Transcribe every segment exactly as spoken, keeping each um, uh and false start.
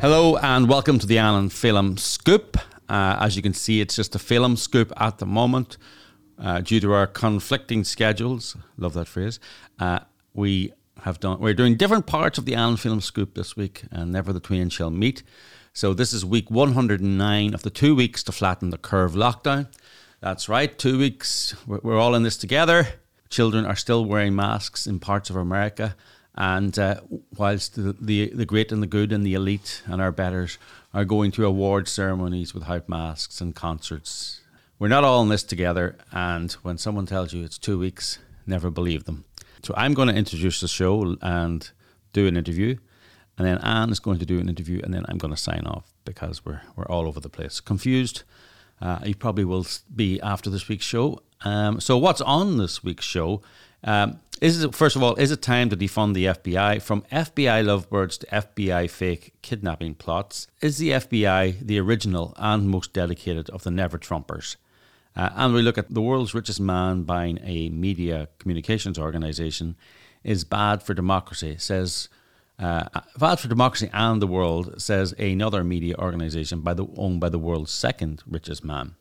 Hello and welcome to the Allen Film Scoop. Uh, as you can see, it's just a film scoop at the moment. Uh, due to our conflicting schedules, love that phrase, uh, we have done, we're doing different parts of the Allen Film Scoop this week, and Never the Twin Shall Meet. So this is week one hundred nine of the two weeks to flatten the curve lockdown. That's right, two weeks, we're all in this together. Children are still wearing masks in parts of America. And uh, whilst the, the the great and the good and the elite and our betters are going to award ceremonies without masks and concerts, we're not all in this together. And when someone tells you it's two weeks, never believe them. So I'm going to introduce the show and do an interview, and then Anne is going to do an interview, and then I'm going to sign off because we're we're all over the place, confused. Uh, you probably will be after this week's show. Um, so what's on this week's show? Um, is it, first of all, is it time to defund the F B I? From F B I lovebirds to F B I fake kidnapping plots, is the F B I the original and most dedicated of the Never Trumpers? Uh, and we look at the world's richest man buying a media communications organization is bad for democracy, says uh, bad for democracy and the world, says another media organization by the, owned by the world's second richest man.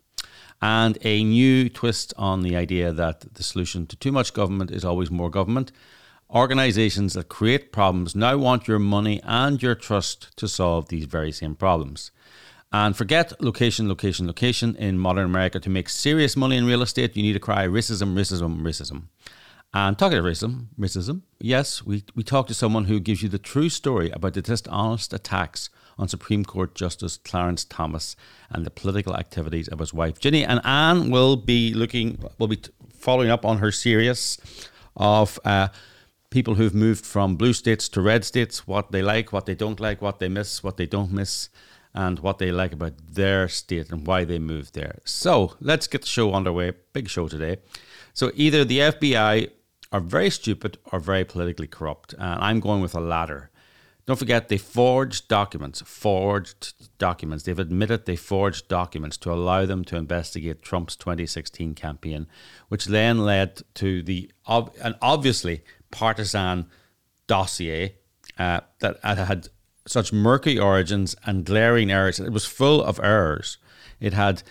And a new twist on the idea that the solution to too much government is always more government. Organisations that create problems now want your money and your trust to solve these very same problems. And forget location, location, location. In modern America, to make serious money in real estate, you need to cry racism, racism, racism. And talking about racism, racism, yes, we, we talk to someone who gives you the true story about the dishonest attacks on Supreme Court Justice Clarence Thomas and the political activities of his wife Ginni. And Anne will be looking, will be following up on her series of uh, people who've moved from blue states to red states, what they like, what they don't like, what they miss, what they don't miss, and what they like about their state and why they moved there. So let's get the show underway. Big show today. So either the F B I are very stupid or very politically corrupt. And I'm going with the latter. Don't forget, they forged documents, forged documents. They've admitted they forged documents to allow them to investigate Trump's twenty sixteen campaign, which then led to the ob- an obviously partisan dossier uh, that had such murky origins and glaring errors. It was full of errors. It had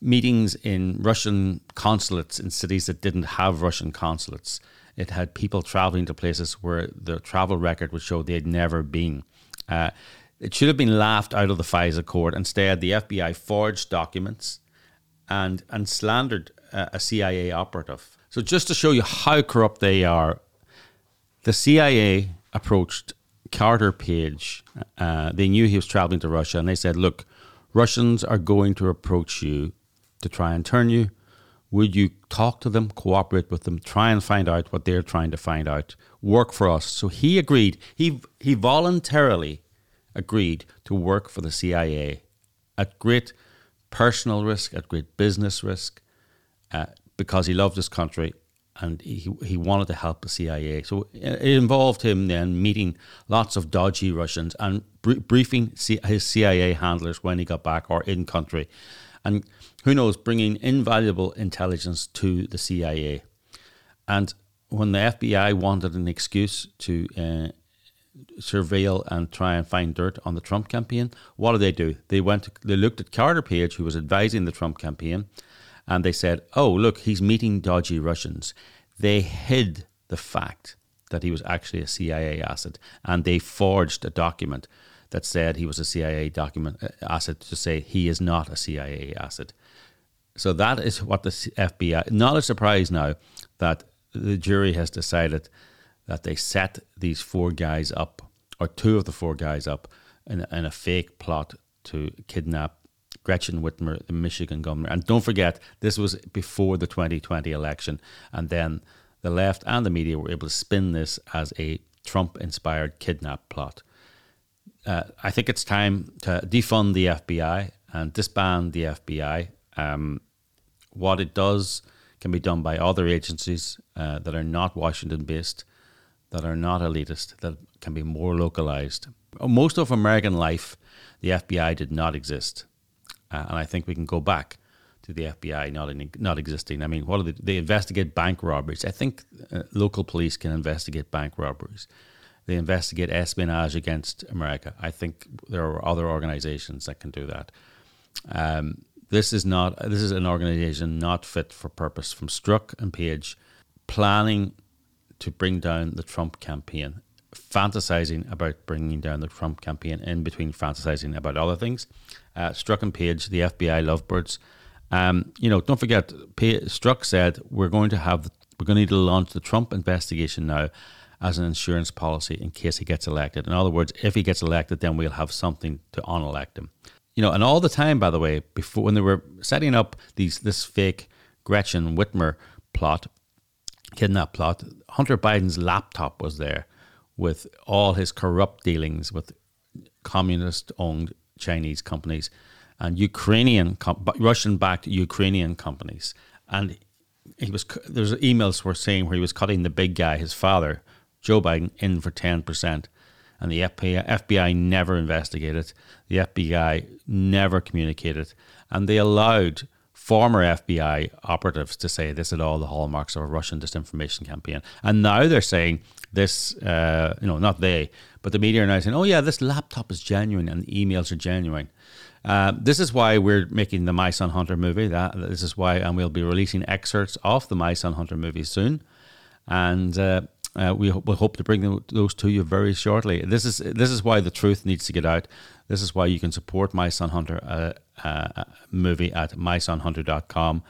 meetings in Russian consulates in cities that didn't have Russian consulates. It had people traveling to places where the travel record would show they had never been. Uh, it should have been laughed out of the FISA court. Instead, the F B I forged documents and and slandered uh, a C I A operative. So just to show you how corrupt they are, the C I A approached Carter Page. Uh, they knew he was traveling to Russia, and they said, look, Russians are going to approach you to try and turn you. Would you talk to them, cooperate with them, try and find out what they're trying to find out, work for us? So he agreed. He he voluntarily agreed to work for the C I A at great personal risk, at great business risk, uh, because he loved his country and he, he wanted to help the C I A. So it involved him then meeting lots of dodgy Russians and br- briefing C- his C I A handlers when he got back or in country. And who knows, bringing invaluable intelligence to the C I A. And when the F B I wanted an excuse to uh, surveil and try and find dirt on the Trump campaign, what did they do? They went. To, they looked at Carter Page, who was advising the Trump campaign, and they said, oh, look, he's meeting dodgy Russians. They hid the fact that he was actually a C I A asset, and they forged a document that said he was a C I A document uh, asset to say he is not a C I A asset. So that is what the F B I, not a surprise now that the jury has decided that they set these four guys up, or two of the four guys up, in, in a fake plot to kidnap Gretchen Whitmer, the Michigan governor. And don't forget, this was before the twenty twenty election. And then the left and the media were able to spin this as a Trump-inspired kidnap plot. Uh, I think it's time to defund the F B I and disband the F B I. Um, what it does can be done by other agencies uh, that are not Washington-based, that are not elitist, that can be more localized. Most of American life, the F B I did not exist. Uh, and I think we can go back to the F B I not in, not existing. I mean, what do they, they investigate bank robberies. I think uh, local police can investigate bank robberies. They investigate espionage against America. I think there are other organizations that can do that. Um, this is not. This is an organization not fit for purpose. From Strzok and Page, planning to bring down the Trump campaign, fantasizing about bringing down the Trump campaign, in between fantasizing about other things. Uh, Strzok and Page, the F B I lovebirds. Um, you know, don't forget, Page, Strzok said we're going to have, we're going to need to launch the Trump investigation now as an insurance policy in case he gets elected. In other words, if he gets elected, then we'll have something to unelect him. You know, and all the time, by the way, before when they were setting up these this fake Gretchen Whitmer plot, kidnap plot, Hunter Biden's laptop was there with all his corrupt dealings with communist-owned Chinese companies and Ukrainian, Russian-backed Ukrainian companies. And he was there's emails were saying where he was cutting the big guy, his father, Joe Biden, in for ten percent. And the F B I, F B I never investigated. The F B I never communicated. And they allowed former F B I operatives to say this had all the hallmarks of a Russian disinformation campaign. And now they're saying this, uh, you know, not they, but the media are now saying, oh yeah, this laptop is genuine and the emails are genuine. Uh, this is why we're making the My Son Hunter movie. That This is why, and we'll be releasing excerpts of the My Son Hunter movie soon. And uh, uh, we we'll hope to bring them, those to you very shortly. This is this is why the truth needs to get out. This is why you can support My Son Hunter uh, uh, movie at my son hunter dot com.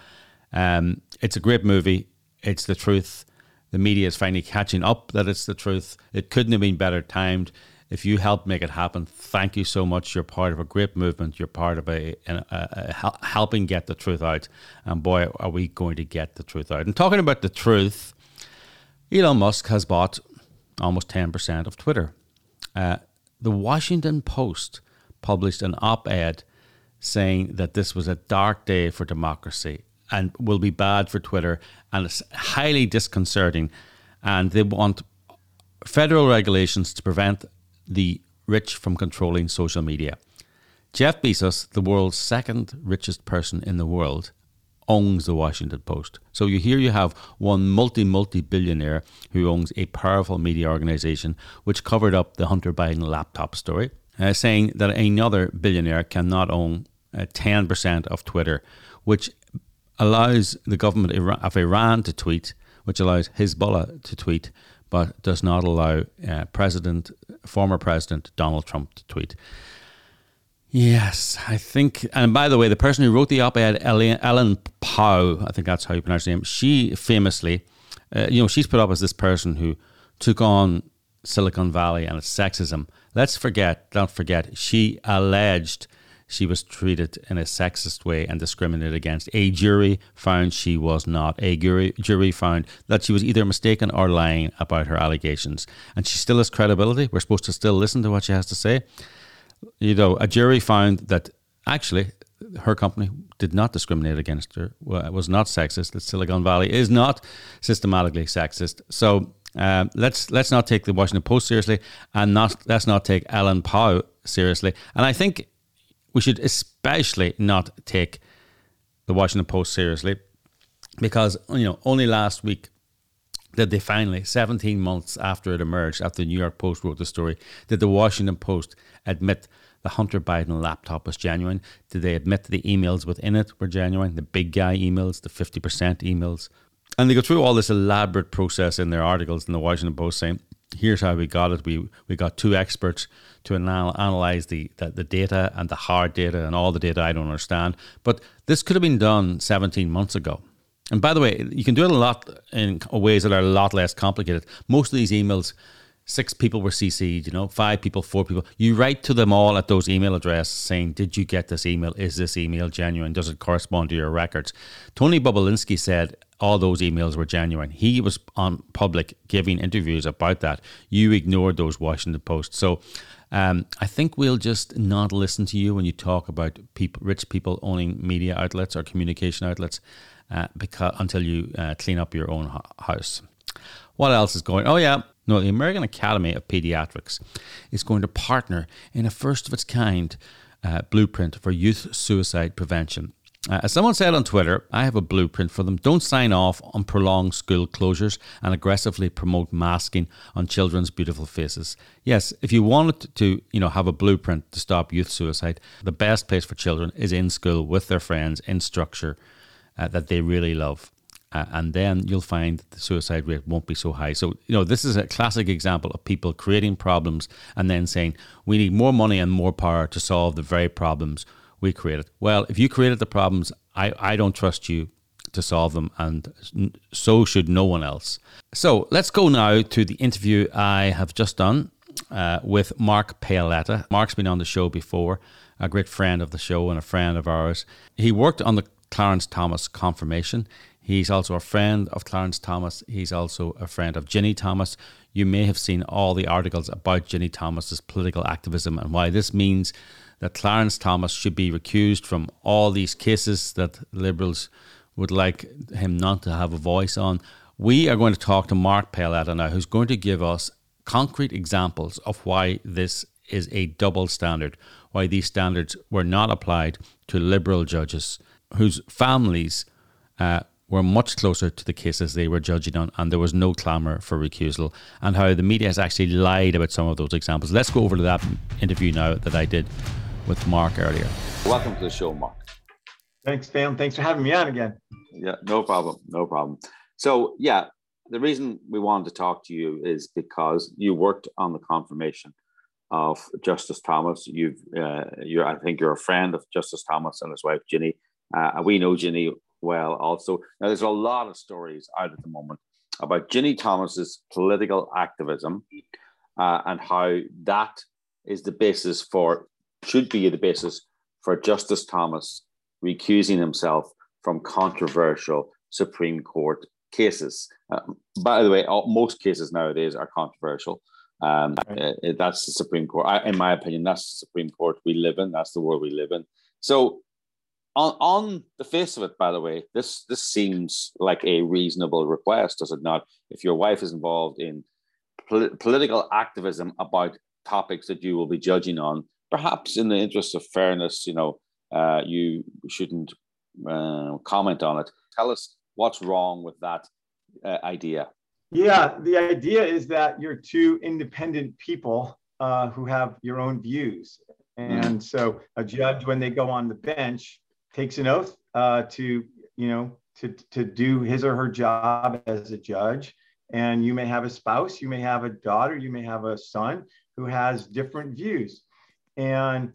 Um, it's a great movie. It's the truth. The media is finally catching up that it's the truth. It couldn't have been better timed. If you helped make it happen, thank you so much. You're part of a great movement. You're part of a, a, a, a helping get the truth out. And boy, are we going to get the truth out. And talking about the truth, Elon Musk has bought almost ten percent of Twitter. Uh, the Washington Post published an op-ed saying that this was a dark day for democracy and will be bad for Twitter. And it's highly disconcerting. And they want federal regulations to prevent the rich from controlling social media. Jeff Bezos, the world's second richest person in the world, owns the Washington Post. So you here you have one multi-multi-billionaire who owns a powerful media organization which covered up the Hunter Biden laptop story, uh, saying that another billionaire cannot own uh, ten percent of Twitter, which allows the government of Iran to tweet, which allows Hezbollah to tweet, but does not allow uh, President, former President Donald Trump to tweet. Yes, I think, and by the way, the person who wrote the op-ed, Ellen Powell, I think that's how you pronounce her name, she famously, uh, you know, she's put up as this person who took on Silicon Valley and its sexism. Let's forget, don't forget, she alleged she was treated in a sexist way and discriminated against. A jury found she was not. A jury, jury found that she was either mistaken or lying about her allegations. And she still has credibility. We're supposed to still listen to what she has to say. You know, a jury found that actually her company did not discriminate against her, was not sexist, that Silicon Valley is not systematically sexist. So uh, let's let's not take the Washington Post seriously and not let's not take Ellen Powell seriously. And I think we should especially not take the Washington Post seriously because, you know, only last week did they finally, seventeen months after it emerged, after the New York Post wrote the story, did the Washington Post admit the Hunter Biden laptop was genuine? Did they admit the emails within it were genuine? The big guy emails, the fifty percent emails. And they go through all this elaborate process in their articles in the Washington Post saying, here's how we got it. We we got two experts to anal- analyze the, the, the data and the hard data and all the data I don't understand. But this could have been done seventeen months ago. And by the way, you can do it a lot in ways that are a lot less complicated. Most of these emails, six people were C C'd, you know, five people, four people. You write to them all at those email addresses saying, did you get this email? Is this email genuine? Does it correspond to your records? Tony Bobulinski said all those emails were genuine. He was on public giving interviews about that. You ignored those Washington Post. So um, I think we'll just not listen to you when you talk about people, rich people owning media outlets or communication outlets uh, because until you uh, clean up your own house. What else is going on? Oh, yeah. No, the American Academy of Pediatrics is going to partner in a first-of-its-kind uh, blueprint for youth suicide prevention. Uh, as someone said on Twitter, I have a blueprint for them. Don't sign off on prolonged school closures and aggressively promote masking on children's beautiful faces. Yes, if you wanted to, you know, have a blueprint to stop youth suicide, the best place for children is in school with their friends in structure uh, that they really love. Uh, and then you'll find the suicide rate won't be so high. So, you know, this is a classic example of people creating problems and then saying, we need more money and more power to solve the very problems we created. Well, if you created the problems, I, I don't trust you to solve them, and so should no one else. So let's go now to the interview I have just done uh, with Mark Paoletta. Mark's been on the show before, a great friend of the show and a friend of ours. He worked on the Clarence Thomas confirmation. He's also a friend of Clarence Thomas. He's also a friend of Ginni Thomas. You may have seen all the articles about Ginni Thomas's political activism and why this means that Clarence Thomas should be recused from all these cases that liberals would like him not to have a voice on. We are going to talk to Mark Paoletta now, who's going to give us concrete examples of why this is a double standard, why these standards were not applied to liberal judges whose families uh, were much closer to the cases they were judging on, and there was no clamour for recusal, and how the media has actually lied about some of those examples. Let's go over to that interview now that I did with Mark earlier. Welcome to the show, Mark. Thanks, Dan. Thanks for having me on again. Yeah, no problem. No problem. So, yeah, the reason we wanted to talk to you is because you worked on the confirmation of Justice Thomas. You've, uh, you're, I think, you're a friend of Justice Thomas and his wife Ginni. Uh, we know Ginni well, also. Now, there's a lot of stories out at the moment about Ginni Thomas's political activism uh, and how that is the basis for. should be the basis for Justice Thomas recusing himself from controversial Supreme Court cases. Uh, by the way, all, most cases nowadays are controversial. Um, right. uh, that's the Supreme Court. I, in my opinion, that's the Supreme Court we live in. That's the world we live in. So on, on the face of it, by the way, this, this seems like a reasonable request, does it not? If your wife is involved in pol- political activism about topics that you will be judging on, perhaps in the interest of fairness, you know, uh, you shouldn't uh, comment on it. Tell us what's wrong with that uh, idea. Yeah, the idea is that you're two independent people uh, who have your own views. And mm. so a judge, when they go on the bench, takes an oath uh, to, you know, to, to do his or her job as a judge. And you may have a spouse, you may have a daughter, you may have a son who has different views. And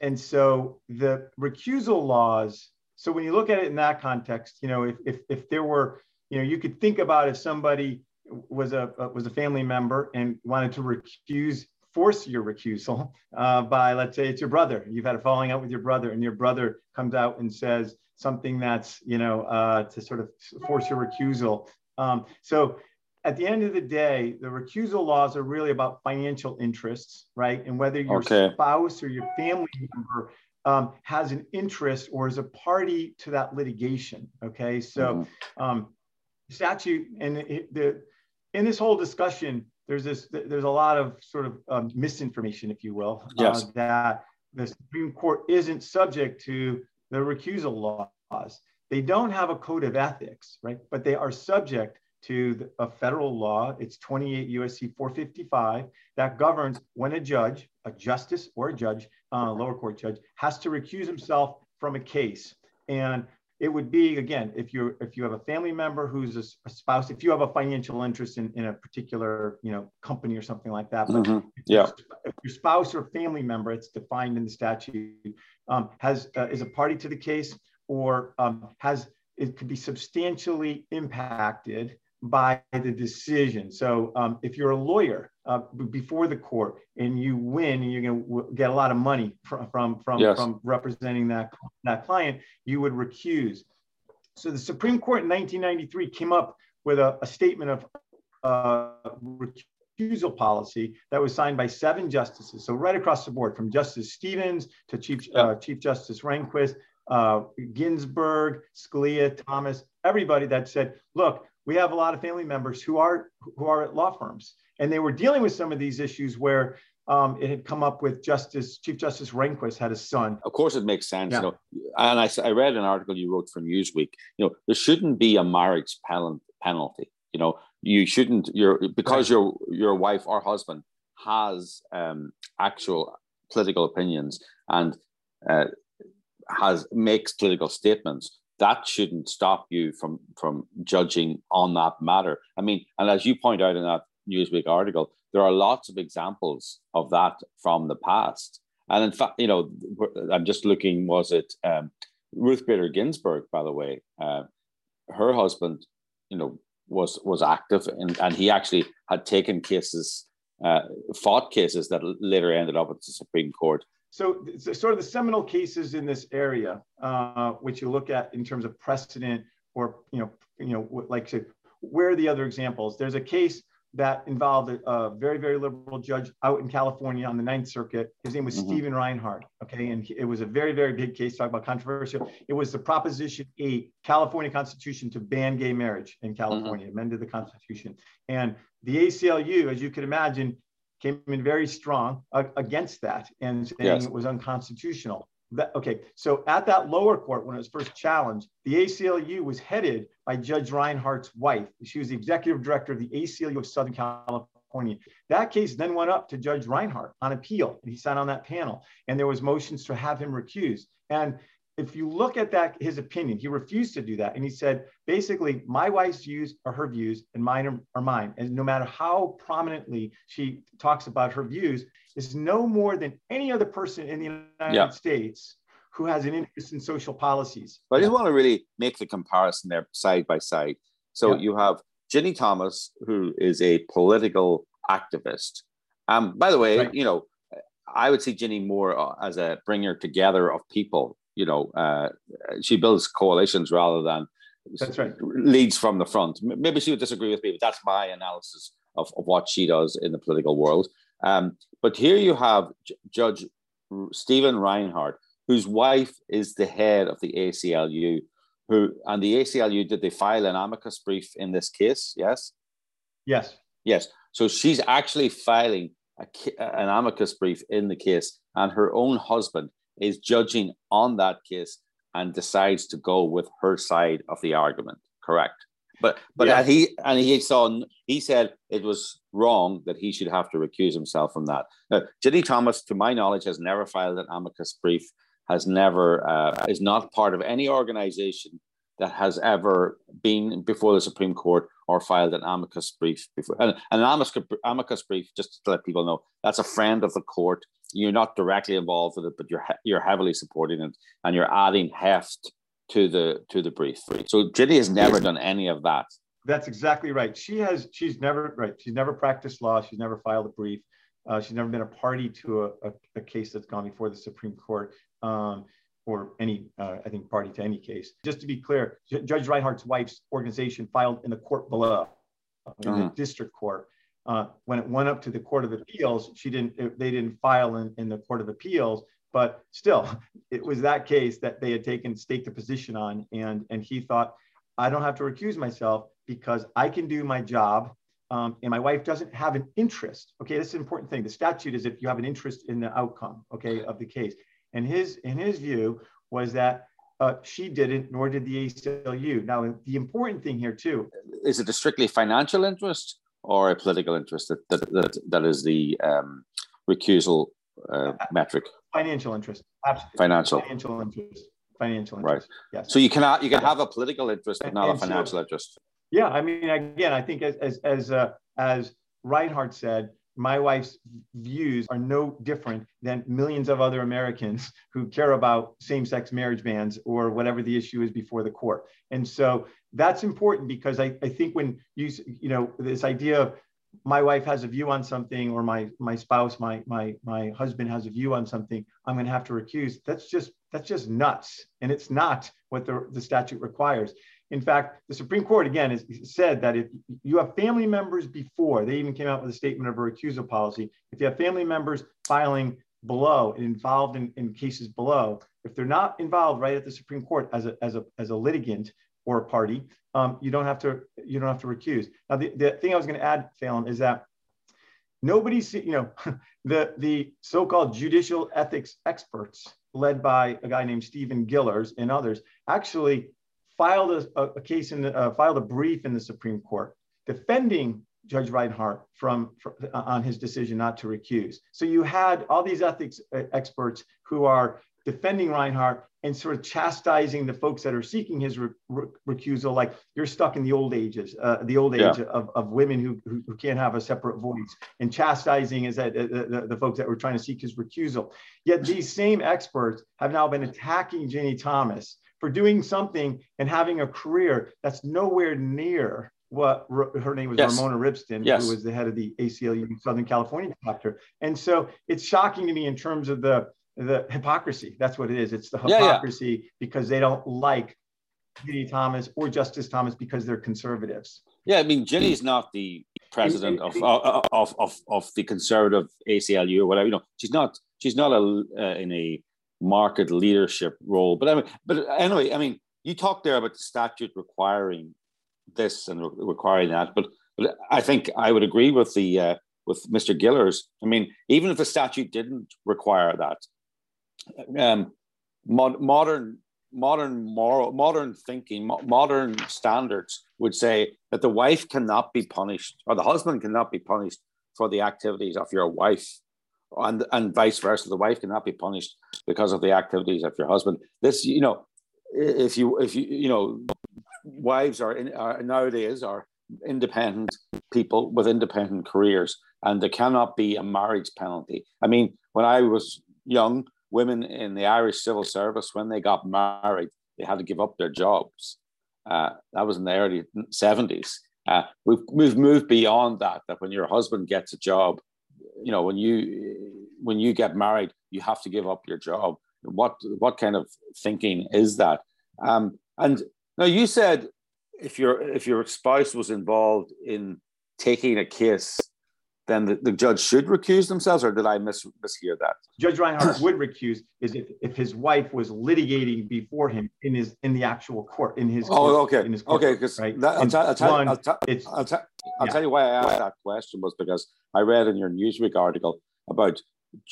and so the recusal laws, so when you look at it in that context, you know, if if if there were, you know, you could think about if somebody was a was a family member and wanted to recuse, force your recusal uh, by, let's say it's your brother. You've had a falling out with your brother and your brother comes out and says something that's, you know, uh, to sort of force your recusal. Um, so at the end of the day, the recusal laws are really about financial interests, right? And whether your okay. spouse or your family member um, has an interest or is a party to that litigation, okay? So mm-hmm. um, statute and it, the in this whole discussion, there's this there's a lot of sort of um, misinformation, if you will, yes. uh, that the Supreme Court isn't subject to the recusal laws. They don't have a code of ethics, right? But they are subject to the, a federal law. It's twenty-eight U S C four fifty-five that governs when a judge, a justice or a judge, uh, a lower court judge, has to recuse himself from a case. And it would be, again, if you if you have a family member who's a, a spouse, if you have a financial interest in, in a particular, you know, company or something like that, but mm-hmm. if, yeah. if your spouse or family member, it's defined in the statute, um, has uh, is a party to the case or um, has it could be substantially impacted by the decision. So um, if you're a lawyer uh, before the court and you win, and you're going to w- get a lot of money from from from, yes. from representing that, that client, you would recuse. So the Supreme Court in nineteen ninety-three came up with a, a statement of uh, recusal policy that was signed by seven justices. So right across the board, from Justice Stevens to Chief uh, Chief Justice Rehnquist, uh, Ginsburg, Scalia, Thomas, everybody that said, look, we have a lot of family members who are who are at law firms, and they were dealing with some of these issues where Um, it had come up with Justice, Chief Justice Rehnquist had a son. Of course, it makes sense. Yeah. You know, and I, I read an article you wrote from Newsweek. You know, there shouldn't be a marriage penalty. You know, you shouldn't. You're because right. your your wife or husband has um, actual political opinions and uh, has makes political statements. That shouldn't stop you from from judging on that matter. I mean, and as you point out in that Newsweek article, there are lots of examples of that from the past. And in fact, you know, I'm just looking, was it um, Ruth Bader Ginsburg, by the way, uh, her husband, you know, was was active and, and he actually had taken cases, uh, fought cases that later ended up at the Supreme Court. So, so sort of the seminal cases in this area, uh, which you look at in terms of precedent or, you know, you know, like, say, where are the other examples? There's a case that involved a, a very, very liberal judge out in California on the Ninth Circuit. His name was mm-hmm. Stephen Reinhardt, okay? And he, it was a very, very big case, talking about controversial. It was the Proposition eight, California Constitution to ban gay marriage in California, mm-hmm. amended the Constitution. And the A C L U, as you could imagine, came in very strong uh, against that and saying yes. it was unconstitutional. That, okay, so at that lower court, when it was first challenged, the A C L U was headed by Judge Reinhardt's wife. She was the executive director of the A C L U of Southern California. That case then went up to Judge Reinhardt on appeal, and he sat on that panel. And there was motions to have him recused. And if you look at that, his opinion, he refused to do that. And he said, basically, my wife's views are her views and mine are, are mine. And no matter how prominently she talks about her views, is no more than any other person in the United yeah. States who has an interest in social policies. But I just want to really make the comparison there side by side. So yeah. you have Ginni Thomas, who is a political activist. Um, by the way, right. you know, I would see Ginni more as a bringer together of people. You know, uh, she builds coalitions rather than that's right. leads from the front. Maybe she would disagree with me, but that's my analysis of, of what she does in the political world. Um, but here you have J- Judge Stephen Reinhardt, whose wife is the head of the A C L U, who and the A C L U, did they file an amicus brief in this case? Yes? Yes. Yes. So she's actually filing a, an amicus brief in the case, and her own husband is judging on that case and decides to go with her side of the argument, correct? But but yeah. he and he saw he said it was wrong that he should have to recuse himself from that. Now, Ginni Thomas, to my knowledge, has never filed an amicus brief, has never uh, is not part of any organization that has ever been before the Supreme Court or filed an amicus brief before. And an amicus, amicus brief, just to let people know, that's a friend of the court. You're not directly involved with it, but you're you're heavily supporting it, and you're adding heft to the to the brief. So Ginni has never done any of that. That's exactly right. She has. She's never right. She's never practiced law. She's never filed a brief. Uh, she's never been a party to a, a, a case that's gone before the Supreme Court, um, or any uh, I think party to any case. Just to be clear, J- Judge Reinhardt's wife's organization filed in the court below, in uh-huh. the district court. Uh, when it went up to the Court of Appeals, she didn't. They didn't file in, in the Court of Appeals, but still, it was that case that they had taken staked a position on, and and he thought, I don't have to recuse myself because I can do my job, um, and my wife doesn't have an interest. Okay, this is an important thing. The statute is if you have an interest in the outcome, okay, of the case. And his in his view was that uh, she didn't, nor did the A C L U. Now, the important thing here too is it a strictly financial interest or a political interest that that, that, that is the um, recusal uh, metric? Financial interest, absolutely. Financial. Financial interest, financial interest, right. Yes. So you cannot, you can yeah. have a political interest, but not and a financial so, interest. Yeah, I mean, again, I think as, as, as, uh, as Reinhardt said, my wife's views are no different than millions of other Americans who care about same-sex marriage bans or whatever the issue is before the court. And so that's important because I, I think when you, you know, this idea of my wife has a view on something or my my spouse, my my my husband has a view on something, I'm going to have to recuse. That's just that's just nuts. And it's not what the, the statute requires. In fact, the Supreme Court, again, has said that if you have family members before, they even came out with a statement of a recusal policy. If you have family members filing below and involved in, in cases below, if they're not involved right at the Supreme Court as a, as a, as a litigant or a party, um, you don't have to you don't have to recuse. Now, the, the thing I was going to add, Phelan, is that Nobody's, you know, the, the so-called judicial ethics experts led by a guy named Stephen Gillers and others actually filed a, a case in the, uh, filed a brief in the Supreme Court defending Judge Reinhardt from, from uh, on his decision not to recuse. So you had all these ethics uh, experts who are defending Reinhardt and sort of chastising the folks that are seeking his re re recusal, like you're stuck in the old ages, uh, the old age yeah. of, of women who, who, who can't have a separate voice, and chastising is that uh, the, the folks that were trying to seek his recusal. Yet these same experts have now been attacking Ginni Thomas for doing something and having a career that's nowhere near what her name was, yes. Ramona Ribston, yes. who was the head of the A C L U Southern California chapter. And so it's shocking to me in terms of the, the hypocrisy. That's what it is. It's the hypocrisy yeah, yeah. because they don't like Ginni Thomas or Justice Thomas because they're conservatives. Yeah, I mean, Ginni's not the president of of, of of of the conservative A C L U or whatever. You know, she's not she's not a uh, in a market leadership role. But I mean, but anyway, I mean, you talked there about the statute requiring this and re requiring that. But but I think I would agree with the uh, with Mister Gillers. I mean, even if the statute didn't require that. Um, mod modern, modern moral, modern thinking, mo modern standards would say that the wife cannot be punished, or the husband cannot be punished for the activities of your wife, and and vice versa. The wife cannot be punished because of the activities of your husband. This, you know, if you if you you know, wives are, in, are nowadays are independent people with independent careers, and there cannot be a marriage penalty. I mean, when I was young, women in the Irish civil service, when they got married, they had to give up their jobs. Uh, that was in the early seventies. Uh, we've, we've moved beyond that, that when your husband gets a job, you know, when you, when you get married, you have to give up your job. What, what kind of thinking is that? Um, and now you said if, your if your spouse was involved in taking a case, then the, the judge should recuse themselves, or did I mis mishear that? Judge Reinhardt would recuse is if, if his wife was litigating before him in his in the actual court in his. Oh, court, okay, in his court, okay. Because right? I'll, I'll, I'll, I'll, I'll, yeah. I'll tell you why I asked that question was because I read in your Newsweek article about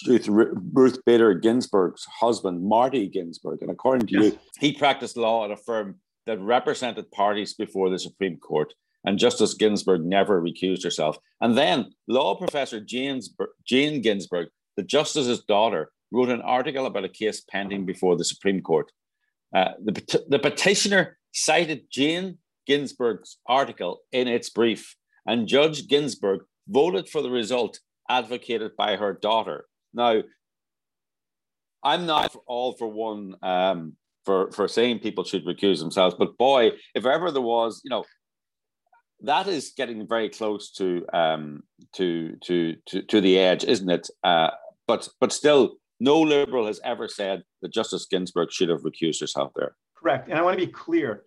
Ruth, Ruth Bader Ginsburg's husband, Marty Ginsburg, and according to yes. you, he practiced law at a firm that represented parties before the Supreme Court. And Justice Ginsburg never recused herself. And then law professor Jane Ginsburg, the justice's daughter, wrote an article about a case pending before the Supreme Court. Uh, the, the petitioner cited Jane Ginsburg's article in its brief, and Judge Ginsburg voted for the result advocated by her daughter. Now, I'm not all for one um, for, for saying people should recuse themselves, but boy, if ever there was, you know, that is getting very close to um, to, to to to the edge, isn't it? Uh, but but still, no liberal has ever said that Justice Ginsburg should have recused herself there. Correct, and I want to be clear.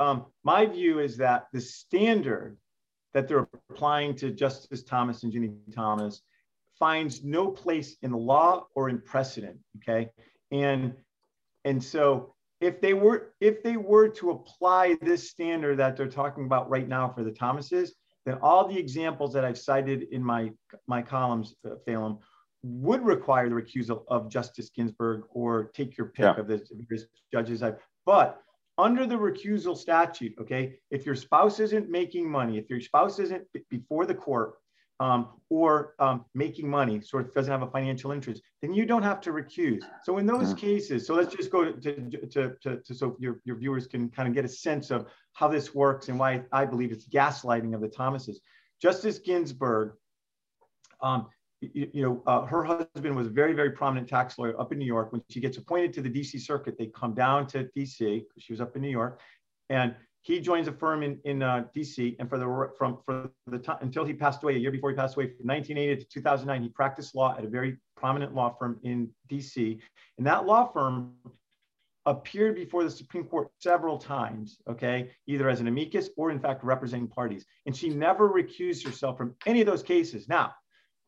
Um, my view is that the standard that they're applying to Justice Thomas and Ginni Thomas finds no place in the law or in precedent. Okay, and and so. If they were if they were to apply this standard that they're talking about right now for the Thomases, then all the examples that I've cited in my my columns, uh, Phelan, would require the recusal of Justice Ginsburg or take your pick yeah. of the various judges. I've, but under the recusal statute, okay, if your spouse isn't making money, if your spouse isn't before the court um, or um, making money, sort of doesn't have a financial interest, then you don't have to recuse. So in those yeah. cases, so let's just go to, to, to, to, to so your, your viewers can kind of get a sense of how this works and why I believe it's gaslighting of the Thomases. Justice Ginsburg, um, you, you know, uh, her husband was a very, very prominent tax lawyer up in New York. When she gets appointed to the D C circuit, they come down to D C, she was up in New York, and he joins a firm in, in uh, D C, and for the from for the time until he passed away, a year before he passed away, from nineteen eighty to two thousand nine, he practiced law at a very prominent law firm in D C. And that law firm appeared before the Supreme Court several times, okay, either as an amicus or in fact representing parties. And she never recused herself from any of those cases. Now,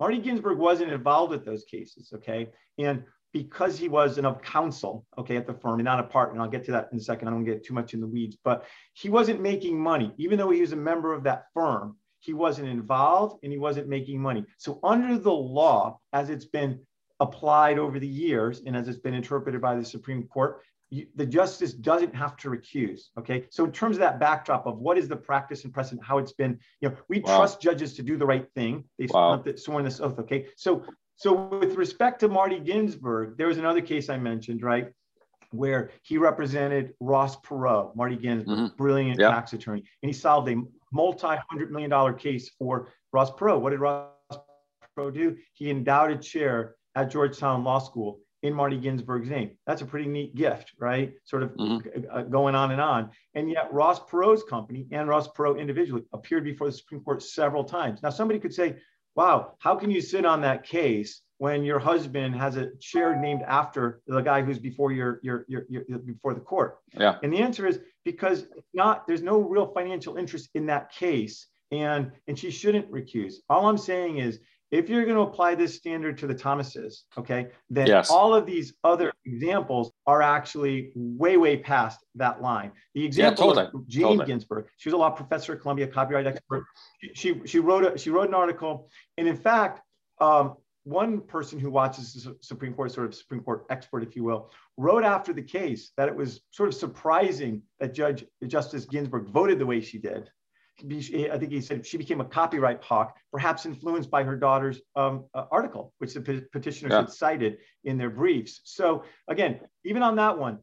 Marty Ginsburg wasn't involved with those cases, okay, and because he was an up counsel, okay, at the firm and not a partner, and I'll get to that in a second, I don't get too much in the weeds, but he wasn't making money. Even though he was a member of that firm, he wasn't involved, and he wasn't making money. So under the law, as it's been applied over the years, and as it's been interpreted by the Supreme Court, you, the justice doesn't have to recuse. Okay. So in terms of that backdrop of what is the practice and precedent, how it's been, you know, we wow. trust judges to do the right thing. They've wow. sworn this oath. Okay. So, so with respect to Marty Ginsburg, there was another case I mentioned, right, where he represented Ross Perot, Marty Ginsburg, mm-hmm. brilliant yep. tax attorney. And he solved a multi-hundred million dollar case for Ross Perot. What did Ross Perot do? He endowed a chair at Georgetown Law School in Marty Ginsburg's name. That's a pretty neat gift, right? Sort of mm-hmm. going on and on. And yet Ross Perot's company and Ross Perot individually appeared before the Supreme Court several times. Now, somebody could say, wow, how can you sit on that case when your husband has a chair named after the guy who's before your, your, your, your, before the court? Yeah. And the answer is because not, there's no real financial interest in that case, and, and she shouldn't recuse. All I'm saying is, if you're going to apply this standard to the Thomases, okay, then yes. all of these other examples are actually way, way past that line. The example yeah, totally. of Jane totally. Ginsburg, she was a law professor at Columbia, copyright expert. She, she, wrote, a, she wrote an article, and in fact, um, one person who watches the Supreme Court, sort of Supreme Court expert, if you will, wrote after the case that it was sort of surprising that Judge Justice Ginsburg voted the way she did. I think he said she became a copyright hawk, perhaps influenced by her daughter's um, uh, article, which the petitioners yeah. had cited in their briefs. So again, even on that one,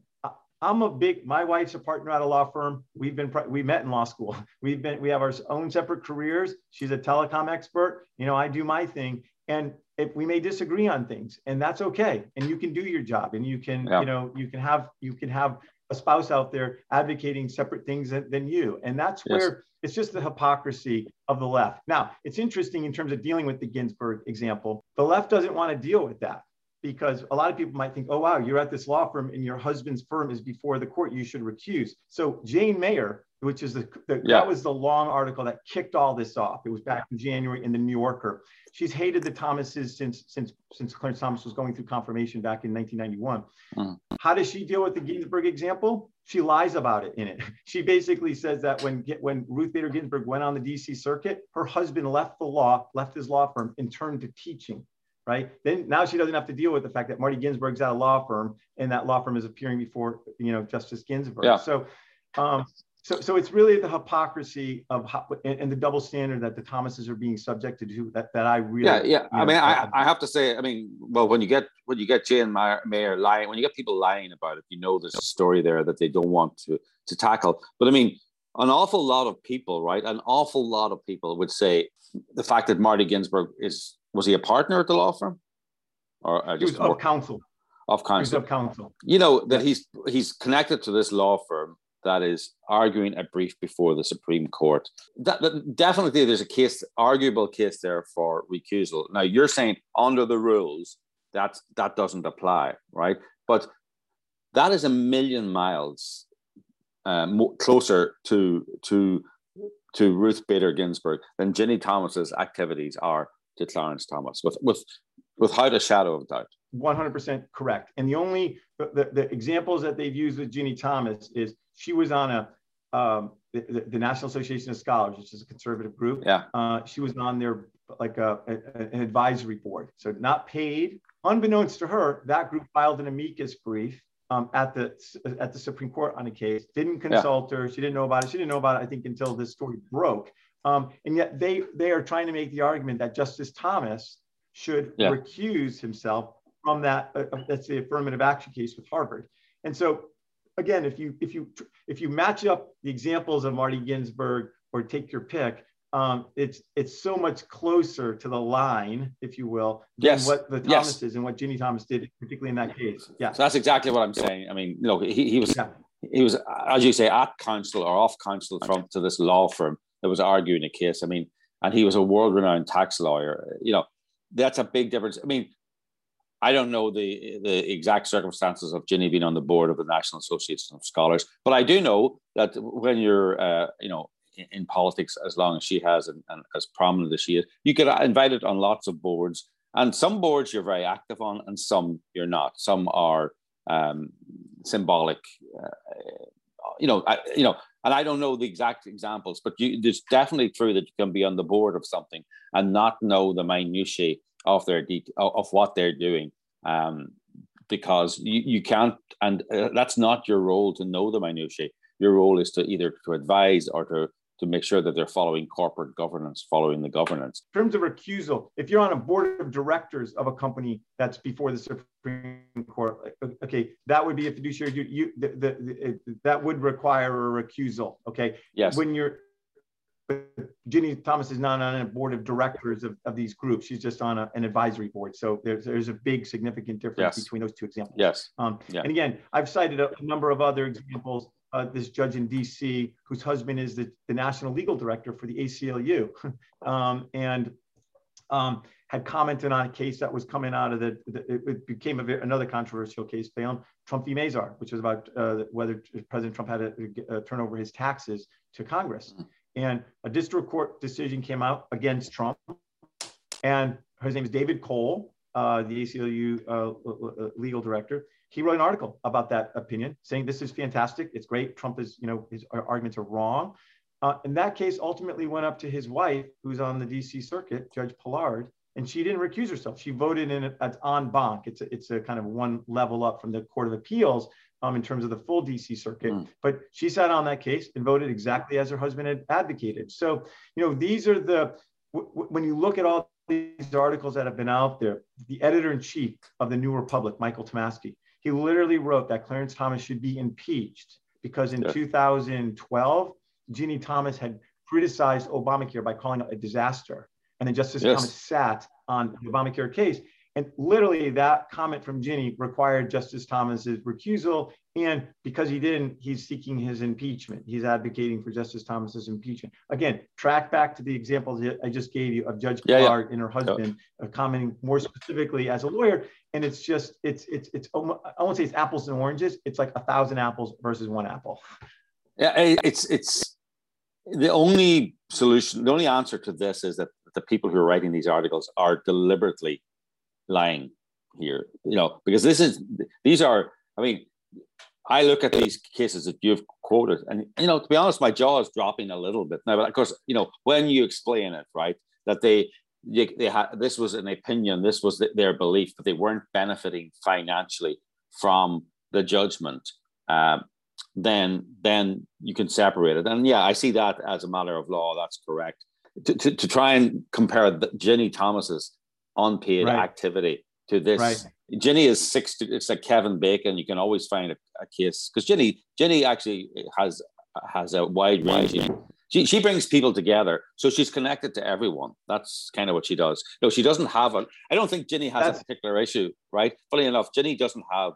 I'm a big, my wife's a partner at a law firm. We've been, we met in law school. We've been, we have our own separate careers. She's a telecom expert. You know, I do my thing. And if we may disagree on things, and that's okay. And you can do your job, and you can, yeah. you know, you can have, you can have a spouse out there advocating separate things than, than you. And that's yes. where it's just the hypocrisy of the left. Now, it's interesting in terms of dealing with the Ginsburg example, the left doesn't want to deal with that, because a lot of people might think, oh, wow, you're at this law firm and your husband's firm is before the court, you should recuse. So Jane Mayer, which is the, the yeah. that was the long article that kicked all this off. It was back in January in the New Yorker. She's hated the Thomases since since since Clarence Thomas was going through confirmation back in nineteen ninety-one. Mm. How does she deal with the Ginsburg example? She lies about it in it. She basically says that when when Ruth Bader Ginsburg went on the D C circuit, her husband left the law, left his law firm, and turned to teaching. Right? Then now she doesn't have to deal with the fact that Marty Ginsburg's at a law firm, and that law firm is appearing before, you know, Justice Ginsburg. Yeah. So. Um, So, so it's really the hypocrisy of how, and, and the double standard that the Thomases are being subjected to that, that I really yeah yeah I know, mean I, I have to say I mean well when you get when you get Jane Mayer lying, when you get people lying about it, you know there's a story there that they don't want to to tackle. But I mean, an awful lot of people, right? An awful lot of people would say the fact that Marty Ginsburg is was he a partner at the law firm, or uh, just he was of counsel of counsel. counsel you know that he's he's connected to this law firm that is arguing a brief before the Supreme Court. That, that definitely there's a case, arguable case there for recusal. Now you're saying under the rules that that doesn't apply, right? But that is a million miles uh, more, closer to to to Ruth Bader Ginsburg than Ginni Thomas's activities are to Clarence Thomas, with with without a shadow of a doubt. one hundred percent correct. And the only the, the examples that they've used with Ginni Thomas is she was on a um, the, the National Association of Scholars, which is a conservative group. Yeah. Uh, she was on their like a, a, an advisory board, so not paid. Unbeknownst to her, that group filed an amicus brief um, at the at the Supreme Court on a case. Didn't consult yeah. her. She didn't know about it. She didn't know about it. I think until this story broke. Um, and yet they they are trying to make the argument that Justice Thomas should yeah. recuse himself from that, uh, that's the affirmative action case with Harvard. And so, again, if you if you if you match up the examples of Marty Ginsburg or take your pick, um, it's it's so much closer to the line, if you will, than yes. what the Thomases yes. and what Ginni Thomas did, particularly in that case. Yeah, so that's exactly what I'm saying. I mean, you know, he, he was yeah. he was, as you say, at counsel or off counsel from to this law firm that was arguing a case. I mean, and he was a world-renowned tax lawyer. You know, that's a big difference. I mean, I don't know the, the exact circumstances of Ginni being on the board of the National Association of Scholars, but I do know that when you're, uh, you know, in, in politics, as long as she has and, and as prominent as she is, you get invited on lots of boards, and some boards you're very active on and some you're not. Some are um, symbolic, uh, you know, I, you know, And I don't know the exact examples, but you, it's definitely true that you can be on the board of something and not know the minutiae of their de- of what they're doing, um, because you, you can't, and uh, that's not your role to know the minutiae. Your role is to either to advise or to, to make sure that they're following corporate governance, following the governance. In terms of recusal, if you're on a board of directors of a company that's before the Supreme Court, okay, that would be a fiduciary duty. You, the, the, the, that would require a recusal, okay? Yes. When you're, Ginni Thomas is not on a board of directors of, of these groups. She's just on a, an advisory board. So there's, there's a big significant difference yes. between those two examples. Yes. Um, yeah. And again, I've cited a number of other examples. Uh, this judge in D C whose husband is the, the national legal director for the A C L U um, and um, had commented on a case that was coming out of the, the it became a, another controversial case, Trump v. Mazar, which was about uh, whether President Trump had to uh, turn over his taxes to Congress. And a district court decision came out against Trump, and his name is David Cole, uh, the A C L U uh, legal director. He wrote an article about that opinion saying, this is fantastic, it's great, Trump is, you know, his arguments are wrong. Uh, and that case ultimately went up to his wife, who's on the D C circuit, Judge Pillard, and she didn't recuse herself. She voted in an en banc. It's a, it's a kind of one level up from the Court of Appeals um, in terms of the full D C circuit. Mm. But she sat on that case and voted exactly as her husband had advocated. So, you know, these are the, w- w- when you look at all these articles that have been out there, the editor-in-chief of the New Republic, Michael Tomasky, he literally wrote that Clarence Thomas should be impeached because in yeah. two thousand twelve, Ginni Thomas had criticized Obamacare by calling it a disaster. And then Justice yes. Thomas sat on the Obamacare case. And literally that comment from Ginni required Justice Thomas's recusal. And because he didn't, he's seeking his impeachment. He's advocating for Justice Thomas's impeachment. Again, track back to the examples I just gave you of Judge yeah, Clark yeah. and her husband yeah. commenting more specifically as a lawyer. And it's just, it's, it's, it's, I won't say it's apples and oranges. It's like a thousand apples versus one apple. Yeah, it's, it's the only solution, the only answer to this is that the people who are writing these articles are deliberately lying here, you know, because this is, these are, I mean, I look at these cases that you've quoted and, you know, to be honest, my jaw is dropping a little bit now, but of course, you know, when you explain it, right, that they, they, they had, this was an opinion, this was the, their belief, but they weren't benefiting financially from the judgment, um, then, then you can separate it. And yeah, I see that as a matter of law. That's correct. To, to, to try and compare the, Ginni Thomas's unpaid right. activity to this. Right. Ginni is six, to, it's like Kevin Bacon. You can always find a, a case because Ginni, Ginni actually has has a wide range. She, she brings people together. So she's connected to everyone. That's kind of what she does. No, she doesn't have a, I don't think Ginni has That's, a particular issue, right? Funny enough, Ginni doesn't have,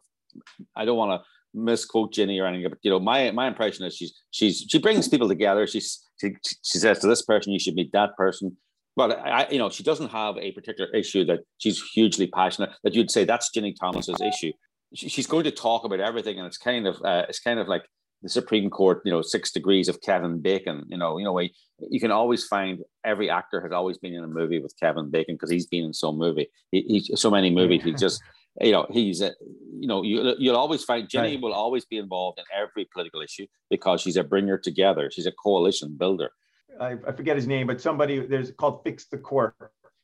I don't want to misquote Ginni or anything, but you know, my, my impression is she's, she's, she brings people together. She's, she, she says to this person, you should meet that person. But I, you know, she doesn't have a particular issue that she's hugely passionate that you'd say that's Ginni Thomas's issue. She, she's going to talk about everything, and it's kind of uh, it's kind of like the Supreme Court, you know, six degrees of Kevin Bacon. You know, you know, you can always find every actor has always been in a movie with Kevin Bacon because he's been in so movie, he, he so many movies. He just, you know, he's a, you know, you you'll always find Ginni right. will always be involved in every political issue because she's a bringer together. She's a coalition builder. I forget his name, but somebody there's called Fix the Court.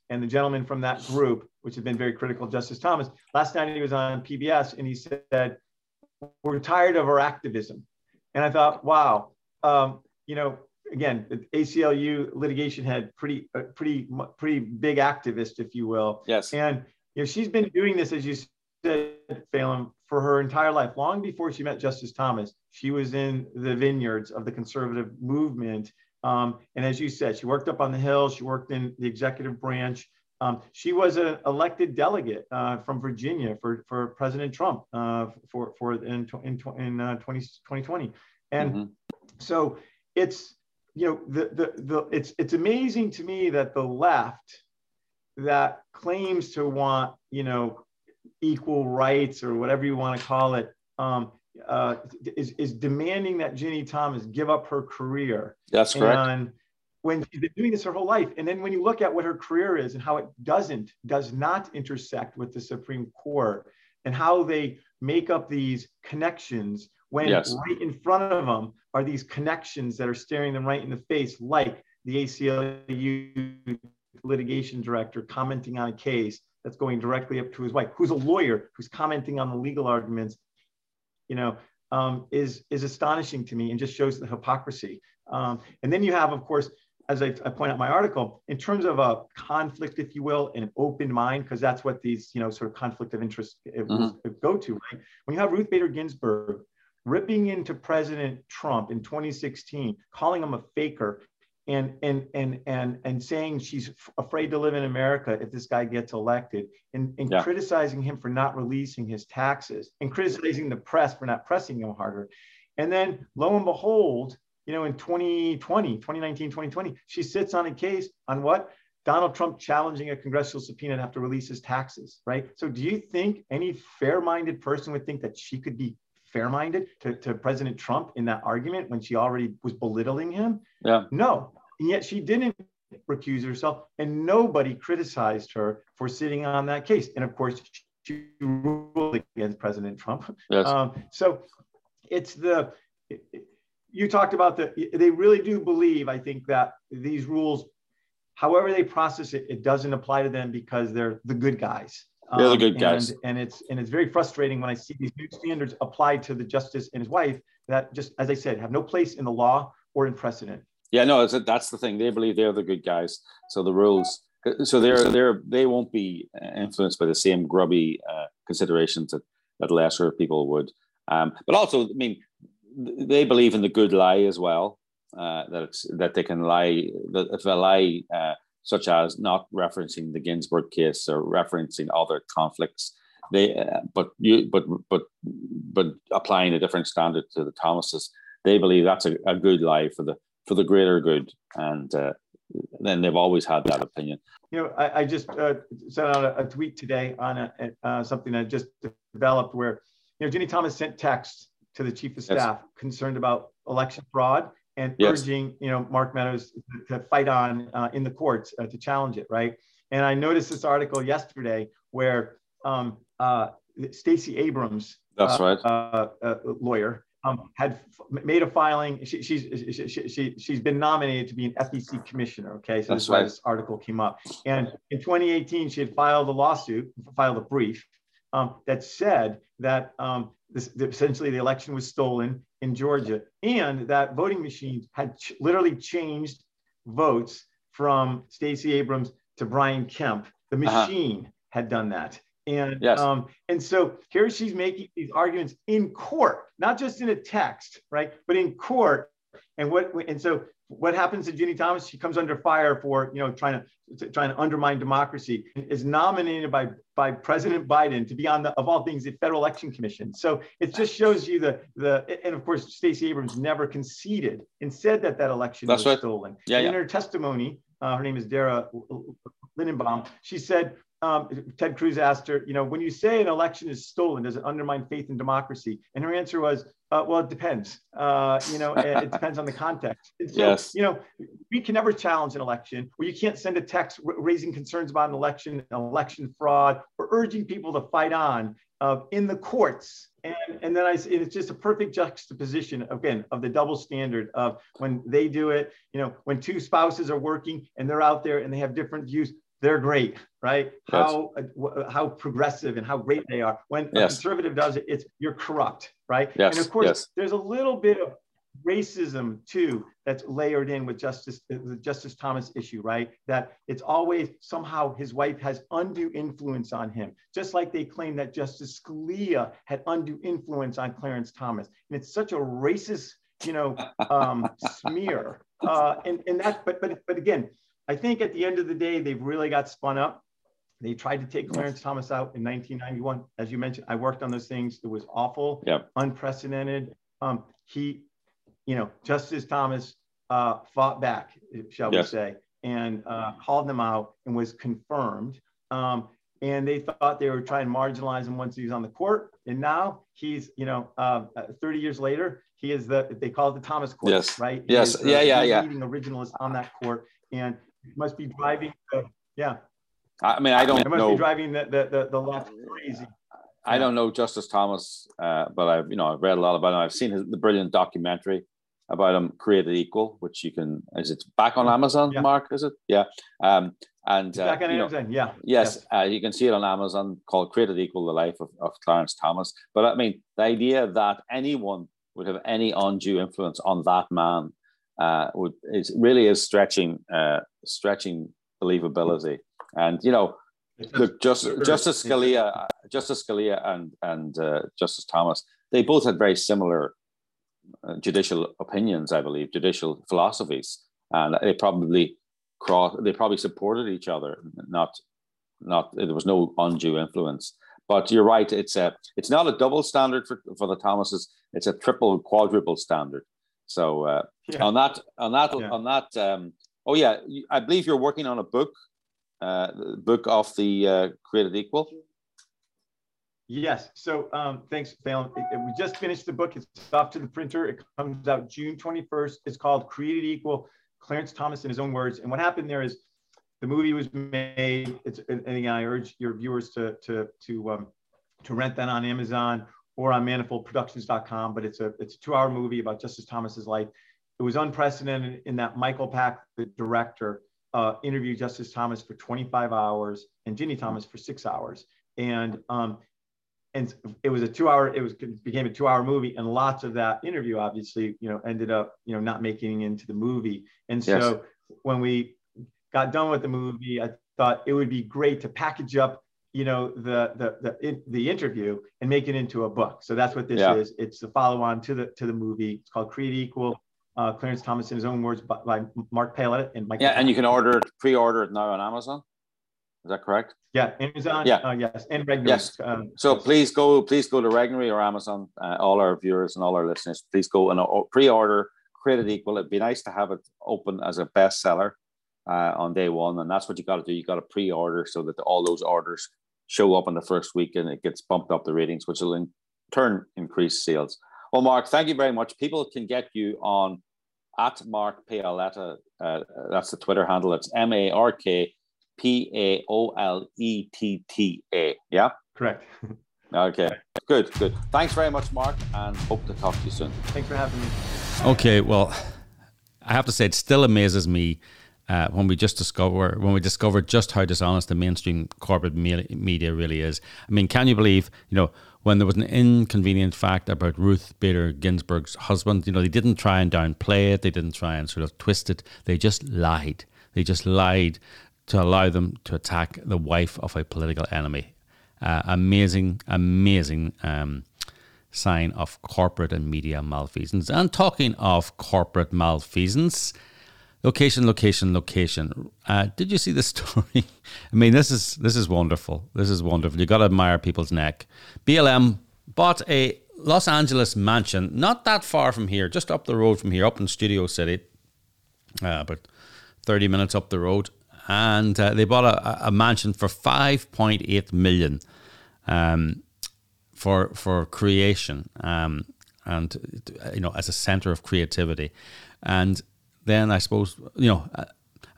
And the gentleman from that group, which has been very critical of Justice Thomas, last night he was on P B S and he said, we're tired of our activism. And I thought, wow, um, you know, again, the A C L U litigation had pretty, uh, pretty, pretty big activist, if you will. Yes. And you know, she's been doing this, as you said, Phelan, for her entire life. Long before she met Justice Thomas, she was in the vineyards of the conservative movement. Um, and as you said, she worked up on the Hill. She worked in the executive branch. Um, she was an elected delegate uh, from Virginia for, for President Trump uh, for for in in, in uh, twenty twenty. And mm-hmm. so it's you know the, the the it's it's amazing to me that the left that claims to want you know equal rights or whatever you want to call it. Um, Uh, is, is demanding that Ginni Thomas give up her career. That's correct. And when she's been doing this her whole life. And then when you look at what her career is and how it doesn't, does not intersect with the Supreme Court and how they make up these connections when yes. right in front of them are these connections that are staring them right in the face, like the A C L U litigation director commenting on a case that's going directly up to his wife, who's a lawyer, who's commenting on the legal arguments, you know, um, is, is astonishing to me and just shows the hypocrisy. Um, and then you have, of course, as I, I point out in my article, in terms of a conflict, if you will, and an open mind, because that's what these, you know, sort of conflict of interest mm-hmm. go to, right? When you have Ruth Bader Ginsburg ripping into President Trump in twenty sixteen, calling him a faker, and and and and and saying she's afraid to live in America if this guy gets elected, and, and yeah. criticizing him for not releasing his taxes, and criticizing the press for not pressing him harder. And then lo and behold, you know, in twenty twenty, twenty nineteen, twenty twenty, she sits on a case on what? Donald Trump challenging a congressional subpoena to have to release his taxes, right? So do you think any fair-minded person would think that she could be fair-minded to, to President Trump in that argument when she already was belittling him? Yeah. No, and yet she didn't recuse herself, and nobody criticized her for sitting on that case. And of course, she ruled against President Trump. Yes. Um, so it's the... It, it, You talked about the, they really do believe, I think, that these rules, however they process it, it doesn't apply to them because they're the good guys. They're um, the good guys. And, and it's and it's very frustrating when I see these new standards applied to the justice and his wife that just, as I said, have no place in the law or in precedent. Yeah, no, that's, that's the thing. They believe they're the good guys. So the rules, so they're, they're, they won't be influenced by the same grubby uh, considerations that, that lesser people would. Um, but also, I mean, they believe in the good lie as well, uh, that it's, that they can lie, that if a lie uh, such as not referencing the Ginsburg case or referencing other conflicts, they uh, but you but but but applying a different standard to the Thomases, they believe that's a, a good lie for the for the greater good, and uh, then they've always had that opinion. You know, I, I just uh, sent out a, a tweet today on a, a, uh, something I just developed where you know Ginni Thomas sent texts to the chief of staff yes. concerned about election fraud and yes. urging, you know, Mark Meadows to fight on uh, in the courts uh, to challenge it, right? And I noticed this article yesterday where um, uh, Stacey Abrams, that's uh, right, uh, uh, lawyer, um, had f- made a filing. She, she's she, she she's been nominated to be an F E C commissioner. Okay, so that's this is right. why this article came up. And in twenty eighteen, she had filed a lawsuit, filed a brief um, that said that. Um, This, essentially, the election was stolen in Georgia, and that voting machines had ch- literally changed votes from Stacey Abrams to Brian Kemp. The machine uh-huh. had done that, and yes. um, and so here she's making these arguments in court, not just in a text, right, but in court. And what and so what happens to Ginni Thomas? She comes under fire for you know trying to trying to undermine democracy. Is nominated by. by President Biden to be on the, of all things, the Federal Election Commission. So it just shows you the, the and of course, Stacey Abrams never conceded and said that that election That's was right. stolen. Yeah, and yeah. in her testimony, uh, her name is Dara Lindenbaum, she said, um, Ted Cruz asked her, you know, when you say an election is stolen, does it undermine faith in democracy? And her answer was, uh, well, it depends. Uh, you know, it, it depends on the context. And so, yes. you know, we can never challenge an election, or you can't send a text r- raising concerns about an election, election fraud, or urging people to fight on uh, in the courts. And, and then I, it's just a perfect juxtaposition, again, of the double standard of when they do it, you know, when two spouses are working and they're out there and they have different views, they're great, right? How yes. uh, how progressive and how great they are. When yes. a conservative does it, it's you're corrupt, right? Yes. And of course, yes. there's a little bit of racism too that's layered in with Justice the Justice Thomas issue, right? That it's always somehow his wife has undue influence on him, just like they claim that Justice Scalia had undue influence on Clarence Thomas. And it's such a racist, you know, um, smear. Uh, and and that, but but but again. I think at the end of the day, they've really got spun up. They tried to take Clarence Thomas out in nineteen ninety-one. As you mentioned, I worked on those things. It was awful, yep. unprecedented. Um, he, you know, Justice Thomas uh, fought back, shall yes. we say, and uh, called them out and was confirmed. Um, and they thought they were trying to marginalize him once he was on the court. And now he's, you know, uh, thirty years later, he is the, they call it the Thomas court, yes. right? He yes, is, yeah, uh, yeah, yeah. leading originalist on that court. And must be driving, the, yeah. I mean, I don't know. It must know. be driving the, the, the, the left crazy. I don't know Justice Thomas, uh, but I've, you know, I've read a lot about him. I've seen his, the brilliant documentary about him, Created Equal, which you can, is it back on Amazon, yeah. Mark, is it? Yeah. Um, and uh, back on Amazon, know, yeah. Yes, yes. Uh, you can see it on Amazon, called Created Equal, The Life of, of Clarence Thomas. But I mean, the idea that anyone would have any undue influence on that man uh, would is really is stretching, uh, stretching believability. And, you know, look, just, Justice Scalia, Justice Scalia, and and uh, Justice Thomas, they both had very similar uh, judicial opinions, I believe, judicial philosophies, and they probably cross, they probably supported each other. Not, not there was no undue influence. But you're right; it's a, it's not a double standard for for the Thomases. It's a triple, quadruple standard. So uh, yeah. on that, on that, yeah. on that. Um, oh yeah, I believe you're working on a book. Uh, the book of the uh, Created Equal? Yes. So um, thanks, Phelan. We just finished the book. It's off to the printer. It comes out June twenty-first. It's called Created Equal, Clarence Thomas in His Own Words. And what happened there is the movie was made. It's, and again, I urge your viewers to, to, to, um, to rent that on Amazon or on manifold productions dot com. But it's a, it's a two-hour movie about Justice Thomas's life. It was unprecedented in that Michael Pack, the director, Uh, interviewed Justice Thomas for twenty-five hours and Ginni Thomas for six hours, and um, and it was a two-hour. It was it became a two-hour movie, and lots of that interview, obviously, you know, ended up you know not making it into the movie. And so yes. when we got done with the movie, I thought it would be great to package up, you know, the the the, it, the interview and make it into a book. So that's what this yeah. is. It's the follow-on to the to the movie. It's called Created Equal. Uh, Clarence Thomas in His Own Words by, by Mark Paoletta and Mike. Yeah, and you can order it, pre-order it now on Amazon. Is that correct? Yeah, Amazon. Yeah, uh, yes, and Regnery. Yes. Um, so yes. please go, please go to Regnery or Amazon. Uh, all our viewers and all our listeners, please go and uh, pre-order Created Equal. It'd be nice to have it open as a bestseller uh, on day one, and that's what you got to do. You got to pre-order so that all those orders show up in the first week, and it gets bumped up the ratings, which will in turn increase sales. Well, Mark, thank you very much. People can get you on at Mark Paoletta. Uh, that's the Twitter handle. It's M A R K P A O L E T T A. Yeah? Correct. Okay. Good, good. Thanks very much, Mark, and hope to talk to you soon. Thanks for having me. Okay, well, I have to say it still amazes me uh, when we just discover, when we discover just how dishonest the mainstream corporate me- media really is. I mean, can you believe, you know, when there was an inconvenient fact about Ruth Bader Ginsburg's husband, you know, they didn't try and downplay it. They didn't try and sort of twist it. They just lied. They just lied to allow them to attack the wife of a political enemy. Uh, amazing, amazing um, sign of corporate and media malfeasance. And talking of corporate malfeasance, location, location, location. Uh, did you see the story? I mean, this is this is wonderful. This is wonderful. You got to admire people's neck. B L M bought a Los Angeles mansion, not that far from here, just up the road from here, up in Studio City, uh, about thirty minutes up the road, and uh, they bought a, a mansion for five point eight million dollars um, for for creation, um, and you know, as a center of creativity, and then I suppose, you know,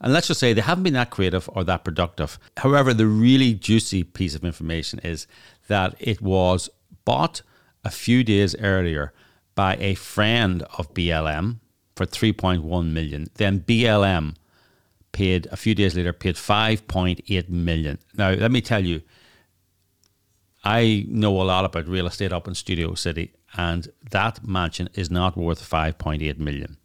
and let's just say they haven't been that creative or that productive. However, the really juicy piece of information is that it was bought a few days earlier by a friend of B L M for three point one million. Then B L M paid a few days later, paid five point eight million. Now, let me tell you, I know a lot about real estate up in Studio City, and that mansion is not worth five point eight million.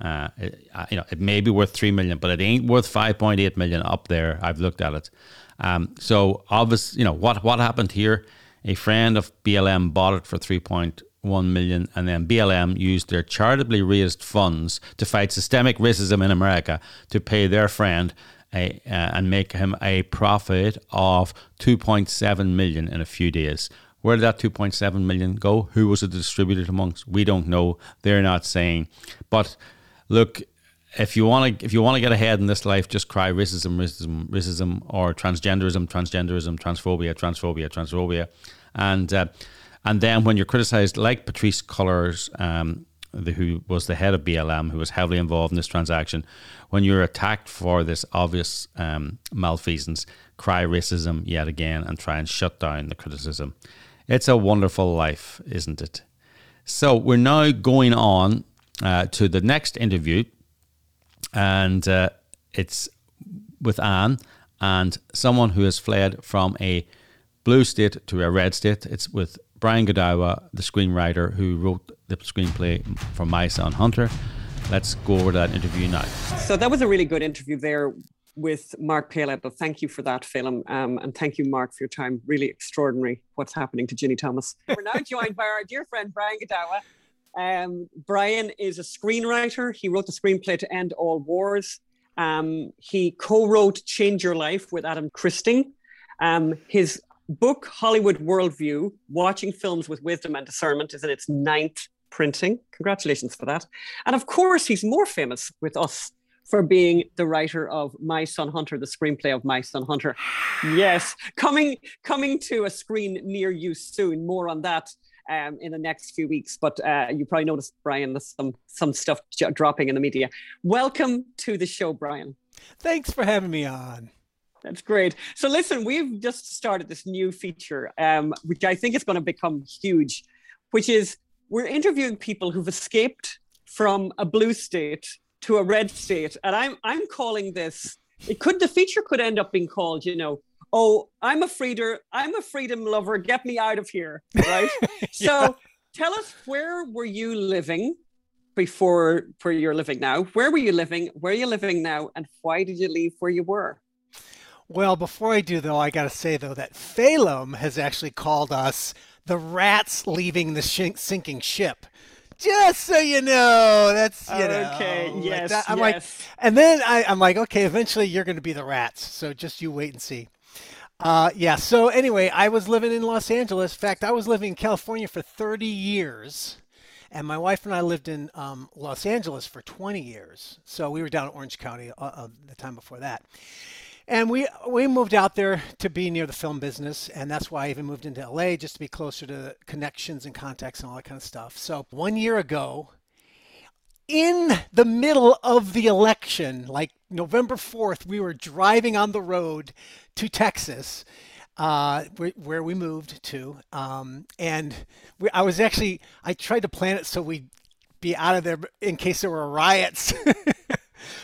Uh, it, you know, it may be worth three million, but it ain't worth five point eight million up there. I've looked at it. Um, so obviously, you know, what, what happened here? A friend of B L M bought it for three point one million, and then B L M used their charitably raised funds to fight systemic racism in America to pay their friend a, uh, and make him a profit of two point seven million in a few days. Where did that two point seven million go? Who was it distributed amongst? We don't know. They're not saying, but look, if you want to, if you want to get ahead in this life, just cry racism, racism, racism, or transgenderism, transgenderism, transphobia, transphobia, transphobia, and uh, and then when you're criticised, like Patrice Cullors, um, the, who was the head of B L M, who was heavily involved in this transaction, when you're attacked for this obvious um, malfeasance, cry racism yet again, and try and shut down the criticism. It's a wonderful life, isn't it? So we're now going on uh, to the next interview, and uh, it's with Anne and someone who has fled from a blue state to a red state. It's with Brian Godawa, the screenwriter who wrote the screenplay for My Son Hunter. Let's go over that interview now. So that was a really good interview there with Mark Paoletta. Thank you for that, Phelan. Um, and thank you, Mark, for your time. Really extraordinary what's happening to Ginni Thomas. We're now joined by our dear friend, Brian Godawa. Um, Brian is a screenwriter. He wrote the screenplay to End All Wars. Um, he co-wrote Change Your Life with Adam Christing. Um, his book, Hollywood Worldview, Watching Films with Wisdom and Discernment, is in its ninth printing. Congratulations for that. And of course, he's more famous with us for being the writer of My Son Hunter, the screenplay of My Son Hunter. Yes, coming coming to a screen near you soon. More on that um, in the next few weeks. But uh, you probably noticed, Brian, there's some, some stuff j- dropping in the media. Welcome to the show, Brian. Thanks for having me on. That's great. So listen, we've just started this new feature, um, which I think is going to become huge, which is we're interviewing people who've escaped from a blue state to a red state. And I'm I'm calling this, it could the feature could end up being called, you know, oh, I'm a freeder, I'm a freedom lover, get me out of here, right? Yeah. So tell us, where were you living before where you're living now? Where were you living? Where are you living now? And why did you leave where you were? Well, before I do, though, I got to say, though, that Phelim has actually called us the rats leaving the sh- sinking ship. Just so you know, that's, you okay, know. Okay, yes, like that. I'm yes. Like, and then I, I'm like, okay, eventually you're going to be the rats. So just you wait and see. Uh, yeah, so anyway, I was living in Los Angeles. In fact, I was living in California for thirty years. And my wife and I lived in um, Los Angeles for twenty years. So we were down in Orange County uh, the time before that. And we we moved out there to be near the film business, and that's why I even moved into L A, just to be closer to connections and contacts and all that kind of stuff. So one year ago, in the middle of the election, like November fourth, we were driving on the road to Texas, uh, where, where we moved to. Um, and we, I was actually, I tried to plan it so we'd be out of there in case there were riots.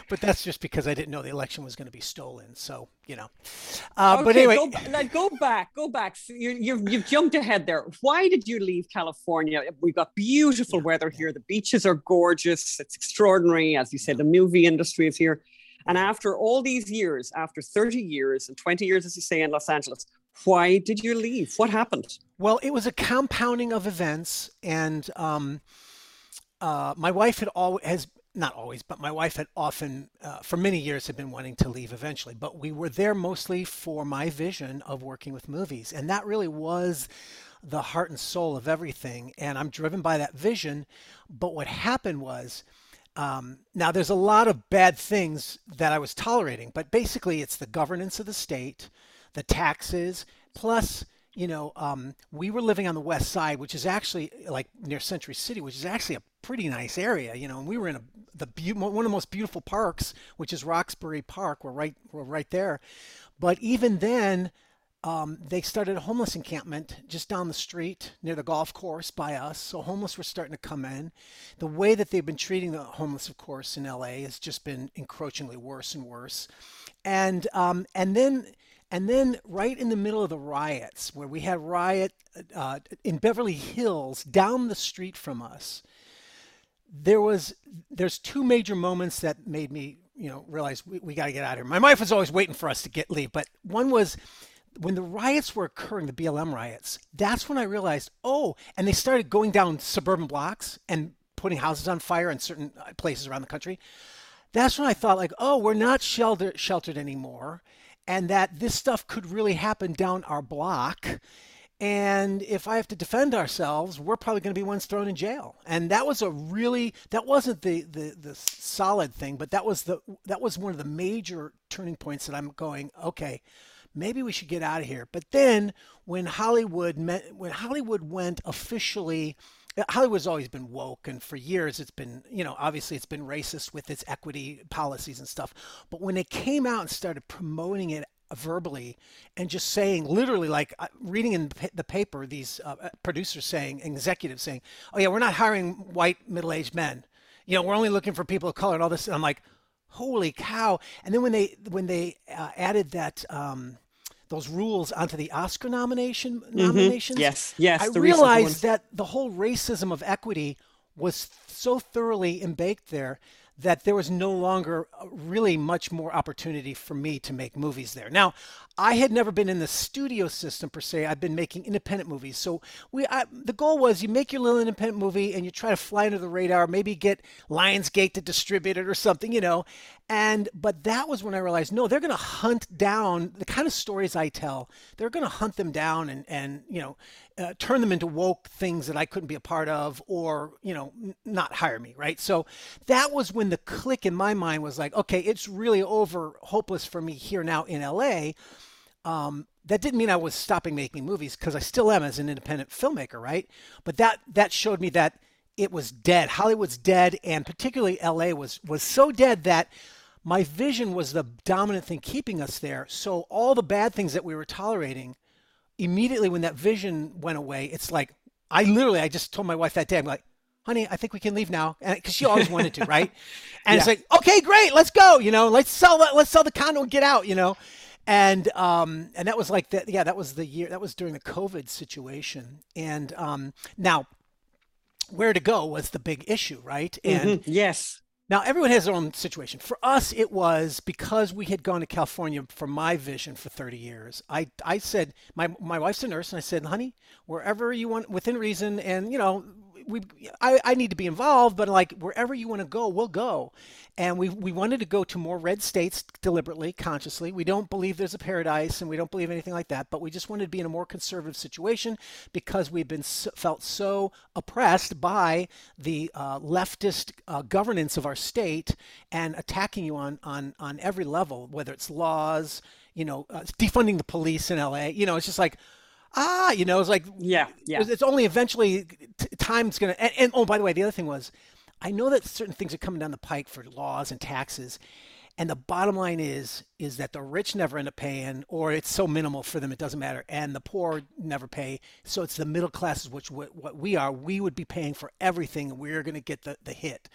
But that's just because I didn't know the election was going to be stolen. So, you know, uh, okay, but anyway, go, like, go back, go back. So you, you've, you've jumped ahead there. Why did you leave California? We've got beautiful yeah, weather yeah. here. The beaches are gorgeous. It's extraordinary. As you said, yeah. the movie industry is here. And after all these years, after thirty years and twenty years, as you say, in Los Angeles, why did you leave? What happened? Well, it was a compounding of events. And um, uh, my wife had always has not always, but my wife had often, uh, for many years, had been wanting to leave eventually. But we were there mostly for my vision of working with movies. And that really was the heart and soul of everything. And I'm driven by that vision. But what happened was, um, now there's a lot of bad things that I was tolerating. But basically, it's the governance of the state, the taxes, plus, you know, um, we were living on the west side, which is actually like near Century City, which is actually a pretty nice area, you know, and we were in a, the be- one of the most beautiful parks, which is Roxbury Park. We're right, we're right there. But even then, um, they started a homeless encampment just down the street near the golf course by us. So homeless were starting to come in. The way that they've been treating the homeless, of course, in L A has just been encroachingly worse and worse. And, um, and then, And then right in the middle of the riots, where we had riot uh, in Beverly Hills, down the street from us, there was there's two major moments that made me, you know, realize we, we got to get out of here. My wife was always waiting for us to get leave, but one was when the riots were occurring, the B L M riots. That's when I realized, oh, and they started going down suburban blocks and putting houses on fire in certain places around the country. That's when I thought, like, oh, we're not shelter, sheltered anymore. And that this stuff could really happen down our block. And if I have to defend ourselves, we're probably going to be ones thrown in jail. And that was a really, that wasn't the, the, the solid thing, but that was the, that was one of the major turning points that I'm going, okay, maybe we should get out of here. But then when Hollywood met, when Hollywood went officially, Hollywood's always been woke, and for years it's been, you know, obviously it's been racist with its equity policies and stuff. But when it came out and started promoting it verbally and just saying, literally, like reading in the paper, these uh, producers saying, executives saying, oh yeah, we're not hiring white middle-aged men. You know, we're only looking for people of color and all this. And I'm like, holy cow. And then when they when they uh, added that um, those rules onto the Oscar nomination mm-hmm. nominations, yes, yes, I realized that the whole racism of equity was so thoroughly embedded there that there was no longer really much more opportunity for me to make movies there. Now, I had never been in the studio system per se. I've been making independent movies. So we, I, the goal was you make your little independent movie and you try to fly under the radar, maybe get Lionsgate to distribute it or something, you know. And but that was when I realized, no, they're going to hunt down the kind of stories I tell. They're going to hunt them down and, and you know, uh, turn them into woke things that I couldn't be a part of or, you know, n- not hire me, right? So that was when the click in my mind was like, okay, it's really over, hopeless for me here now in L A. Um, that didn't mean I was stopping making movies, because I still am as an independent filmmaker, right? But that that showed me that it was dead. Hollywood's dead, and particularly L A was was so dead that my vision was the dominant thing keeping us there. So all the bad things that we were tolerating, immediately when that vision went away, it's like, I literally, I just told my wife that day, I'm like, honey, I think we can leave now, because she always wanted to, right? And yeah. It's like, okay, great, let's go, you know, let's sell, let's sell the condo and get out, you know. And um, and that was like that, yeah. That was the year. That was during the COVID situation. And um, now, where to go was the big issue, right? And mm-hmm. yes. Now everyone has their own situation. For us, it was because we had gone to California for my vision for thirty years. I I said my my wife's a nurse, and I said, honey, wherever you want, within reason, and you know. We, I, I need to be involved, but like wherever you want to go, we'll go. And we we wanted to go to more red states deliberately, consciously. We don't believe there's a paradise, and we don't believe anything like that. But we just wanted to be in a more conservative situation because we've been so, felt so oppressed by the uh, leftist uh, governance of our state and attacking you on on on every level, whether it's laws, you know, uh, defunding the police in L A. You know, it's just like. Ah, you know, it's like, yeah, yeah. It's only eventually t- time's going to, and, and oh, by the way, the other thing was, I know that certain things are coming down the pike for laws and taxes. And the bottom line is, is that the rich never end up paying, or it's so minimal for them, it doesn't matter. And the poor never pay. So it's the middle classes, which what, what we are, we would be paying for everything. And we're going to get the, the hit.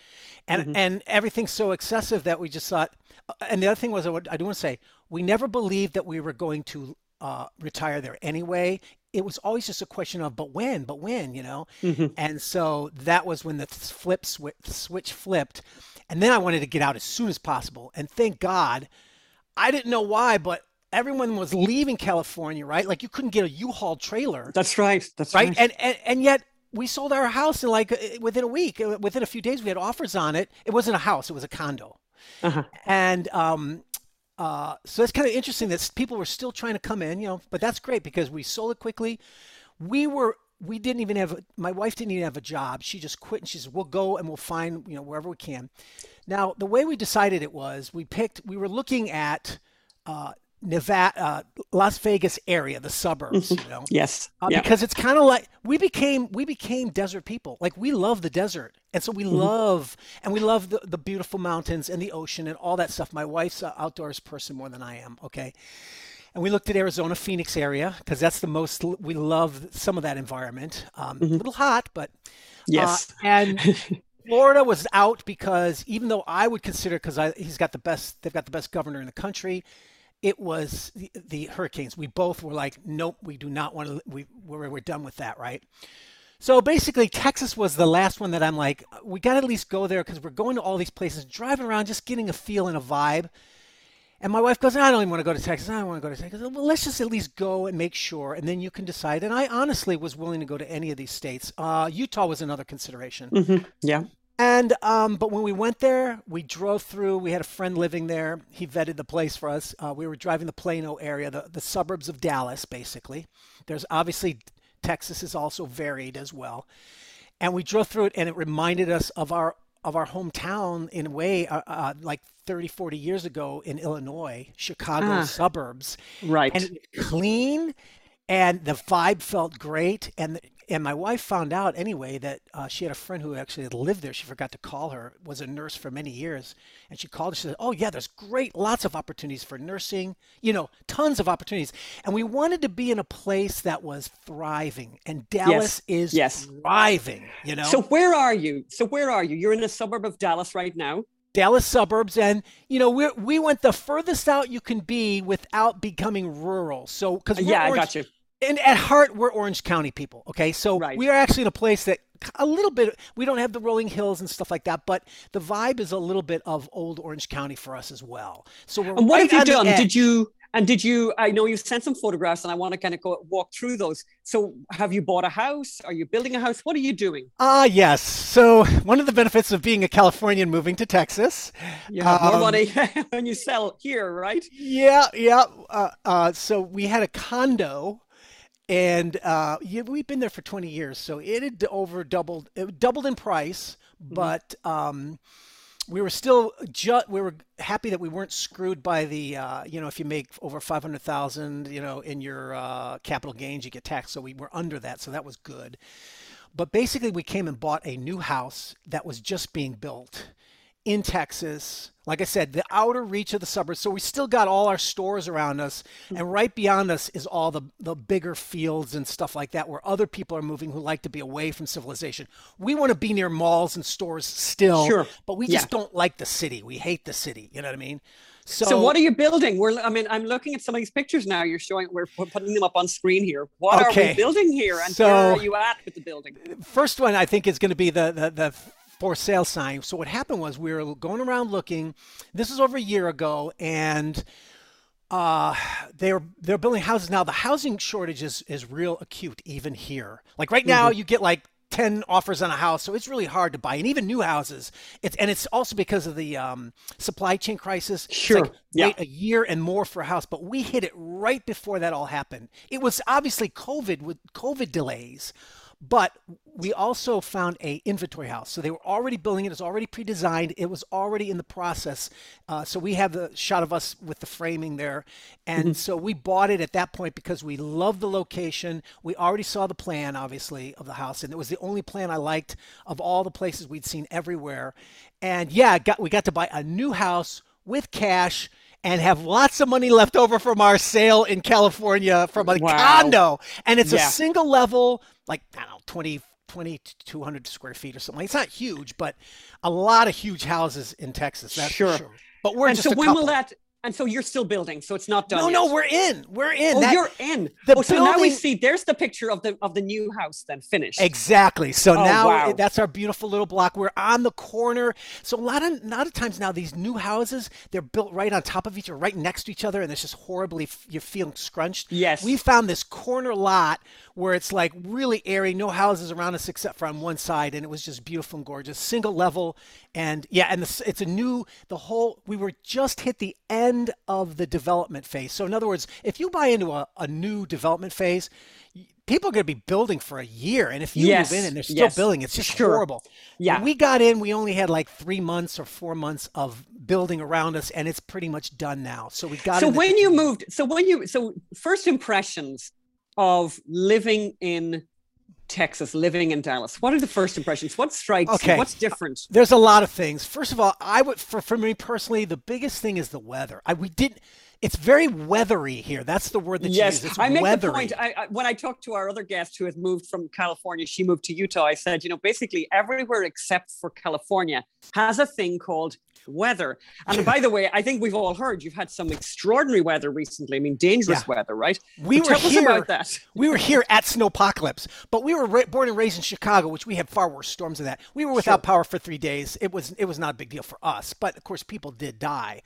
And mm-hmm. and everything's so excessive that we just thought, and the other thing was, I, would, I do want to say, we never believed that we were going to Uh, retire there anyway. It was always just a question of, but when, but when, you know? Mm-hmm. And so that was when the flip sw- switch flipped. And then I wanted to get out as soon as possible. And thank God, I didn't know why, but everyone was leaving California, right? Like you couldn't get a U-Haul trailer. That's right. That's right. right. And, and, and yet we sold our house in like within a week, within a few days, we had offers on it. It wasn't a house. It was a condo. Uh-huh. And, um, Uh, so that's kind of interesting that people were still trying to come in, you know, but that's great because we sold it quickly. We were, we didn't even have, my wife didn't even have a job. She just quit and she said, we'll go and we'll find, you know, wherever we can. Now, the way we decided it was we picked, we were looking at uh, Nevada, uh, Las Vegas area, the suburbs, mm-hmm. you know, yes, uh, yeah. because it's kind of like we became, we became desert people. Like we love the desert. And so we mm-hmm. love, and we love the, the beautiful mountains and the ocean and all that stuff. My wife's an outdoors person more than I am, okay? And we looked at Arizona, Phoenix area, because that's the most, we love some of that environment. Um, mm-hmm. A little hot, but. Yes. Uh, and Florida was out because even though I would consider, because he's got the best, they've got the best governor in the country, it was the, the hurricanes. We both were like, nope, we do not want to, we, we're, we're done with that, right? So basically, Texas was the last one that I'm like, we got to at least go there because we're going to all these places, driving around, just getting a feel and a vibe. And my wife goes, I don't even want to go to Texas. I don't want to go to Texas. Well, let's just at least go and make sure, and then you can decide. And I honestly was willing to go to any of these states. Uh, Utah was another consideration. Mm-hmm. Yeah. And um, but when we went there, we drove through. We had a friend living there. He vetted the place for us. Uh, we were driving the Plano area, the, the suburbs of Dallas, basically. There's obviously... Texas is also varied as well. And we drove through it and it reminded us of our of our hometown in a way, uh, uh, like thirty, forty years ago in Illinois, Chicago ah, suburbs. Right. And it was clean and the vibe felt great. And And my wife found out anyway that uh, she had a friend who actually had lived there. She forgot to call her, was a nurse for many years. And she called, she said, oh yeah, there's great, lots of opportunities for nursing, you know, tons of opportunities. And we wanted to be in a place that was thriving, and Dallas yes. is yes. thriving, you know? So where are you? So where are you? You're in a suburb of Dallas right now. Dallas suburbs. And, you know, we we went the furthest out you can be without becoming rural. So, because yeah, Orange, I got you. And at heart, we're Orange County people. Okay. So right. we are actually in a place that a little bit, we don't have the rolling hills and stuff like that, but the vibe is a little bit of old Orange County for us as well. So we're, and what right have you done? Did you, and did you, I know you've sent some photographs and I want to kind of go walk through those. So have you bought a house? Are you building a house? What are you doing? Ah, uh, yes. So one of the benefits of being a Californian moving to Texas. You have um, more money when you sell here, right? Yeah. Yeah. Uh, uh, so we had a condo. And uh, yeah, we've been there for twenty years, so it had over doubled, it doubled in price. Mm-hmm. But um, we were still ju- we were happy that we weren't screwed by the uh, you know, if you make over five hundred thousand, you know, in your uh, capital gains, you get taxed. So we were under that, so that was good. But basically, we came and bought a new house that was just being built in Texas. Like I said, the outer reach of the suburbs. So we still got all our stores around us, and right beyond us is all the, the bigger fields and stuff like that where other people are moving who like to be away from civilization. We want to be near malls and stores still, sure. but we just yeah. don't like the city. We hate the city. You know what I mean? So, so what are you building? We're, I mean, I'm looking at some of these pictures now you're showing. We're putting them up on screen here. What okay. are we building here? And so, where are you at with the building? First one, I think, is going to be the the the... for sale sign. So what happened was we were going around looking, this is over a year ago, and uh, they're they're building houses. Now the housing shortage is, is real acute even here. Like right now mm-hmm. you get like ten offers on a house. So it's really hard to buy, and even new houses. It's, and it's also because of the um, supply chain crisis. Sure. It's like, yeah. wait a year and more for a house, but we hit it right before that all happened. It was obviously COVID with COVID delays. But we also found a inventory house. So they were already building it. It's already pre-designed. It was already in the process. Uh, so we have the shot of us with the framing there. And mm-hmm. so we bought it at that point because we loved the location. We already saw the plan, obviously, of the house. And it was the only plan I liked of all the places we'd seen everywhere. And yeah, got, we got to buy a new house with cash and have lots of money left over from our sale in California from a wow. condo. And it's yeah. a single level, like, I don't know, twenty, twenty, two hundred square feet or something. It's not huge, but a lot of huge houses in Texas. That's sure. for sure. But we're and just so a when couple. Will that, and so you're still building, so it's not done No, yet. no, we're in. We're in. Oh, that, you're in. The oh, so building, now we see, there's the picture of the of the new house then finished. Exactly. So oh, now wow. that's our beautiful little block. We're on the corner. So a lot of, a lot of times now these new houses, they're built right on top of each other, right next to each other, and it's just horribly, you're feeling scrunched. Yes. We found this corner lot where it's like really airy, no houses around us except for on one side, and it was just beautiful and gorgeous, single level. And yeah, and the, it's a new, the whole, we were just hit the end end of the development phase. So in other words, if you buy into a, a new development phase, people are going to be building for a year. And if you yes. move in and they're still yes. building, it's just sure. horrible. Yeah. When we got in, we only had like three months or four months of building around us, and it's pretty much done now. So we got So when the- you moved, so when you, so first impressions of living in Texas, living in Dallas. What are the first impressions? What strikes okay. you? What's different? There's a lot of things. First of all, I would, for, for me personally, the biggest thing is the weather. I, we didn't, it's very weathery here. That's the word that yes. you use. It's I make weathery. The point, I, I, when I talked to our other guest who had moved from California, she moved to Utah, I said, you know, basically everywhere except for California has a thing called weather. And by the way, I think we've all heard you've had some extraordinary weather recently. I mean, dangerous yeah. weather, right? We but were tell here, us about that. We were here at Snowpocalypse, but we were ra- born and raised in Chicago, which we had far worse storms than that. We were without sure. power for three days. It was it was not a big deal for us, but of course, people did die.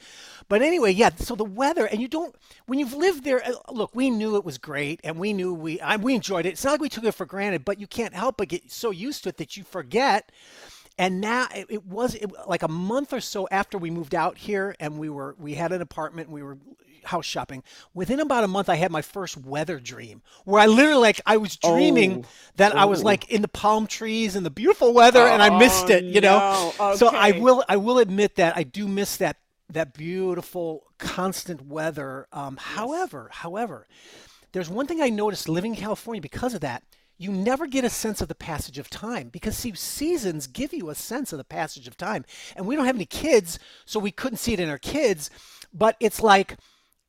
But anyway, yeah. So the weather, and you don't when you've lived there. Look, we knew it was great, and we knew we I, we enjoyed it. It's not like we took it for granted, but you can't help but get so used to it that you forget. And now it, it was it, like a month or so after we moved out here and we were, we had an apartment and we were house shopping. Within about a month, I had my first weather dream where I literally like, I was dreaming oh, that oh. I was like in the palm trees and the beautiful weather oh, and I missed it, you know? No. Okay. So I will, I will admit that I do miss that, that beautiful constant weather. Um, yes. However, however, there's one thing I noticed living in California because of that. you never get a sense of the passage of time, because see, seasons give you a sense of the passage of time. And we don't have any kids, so we couldn't see it in our kids. But it's like,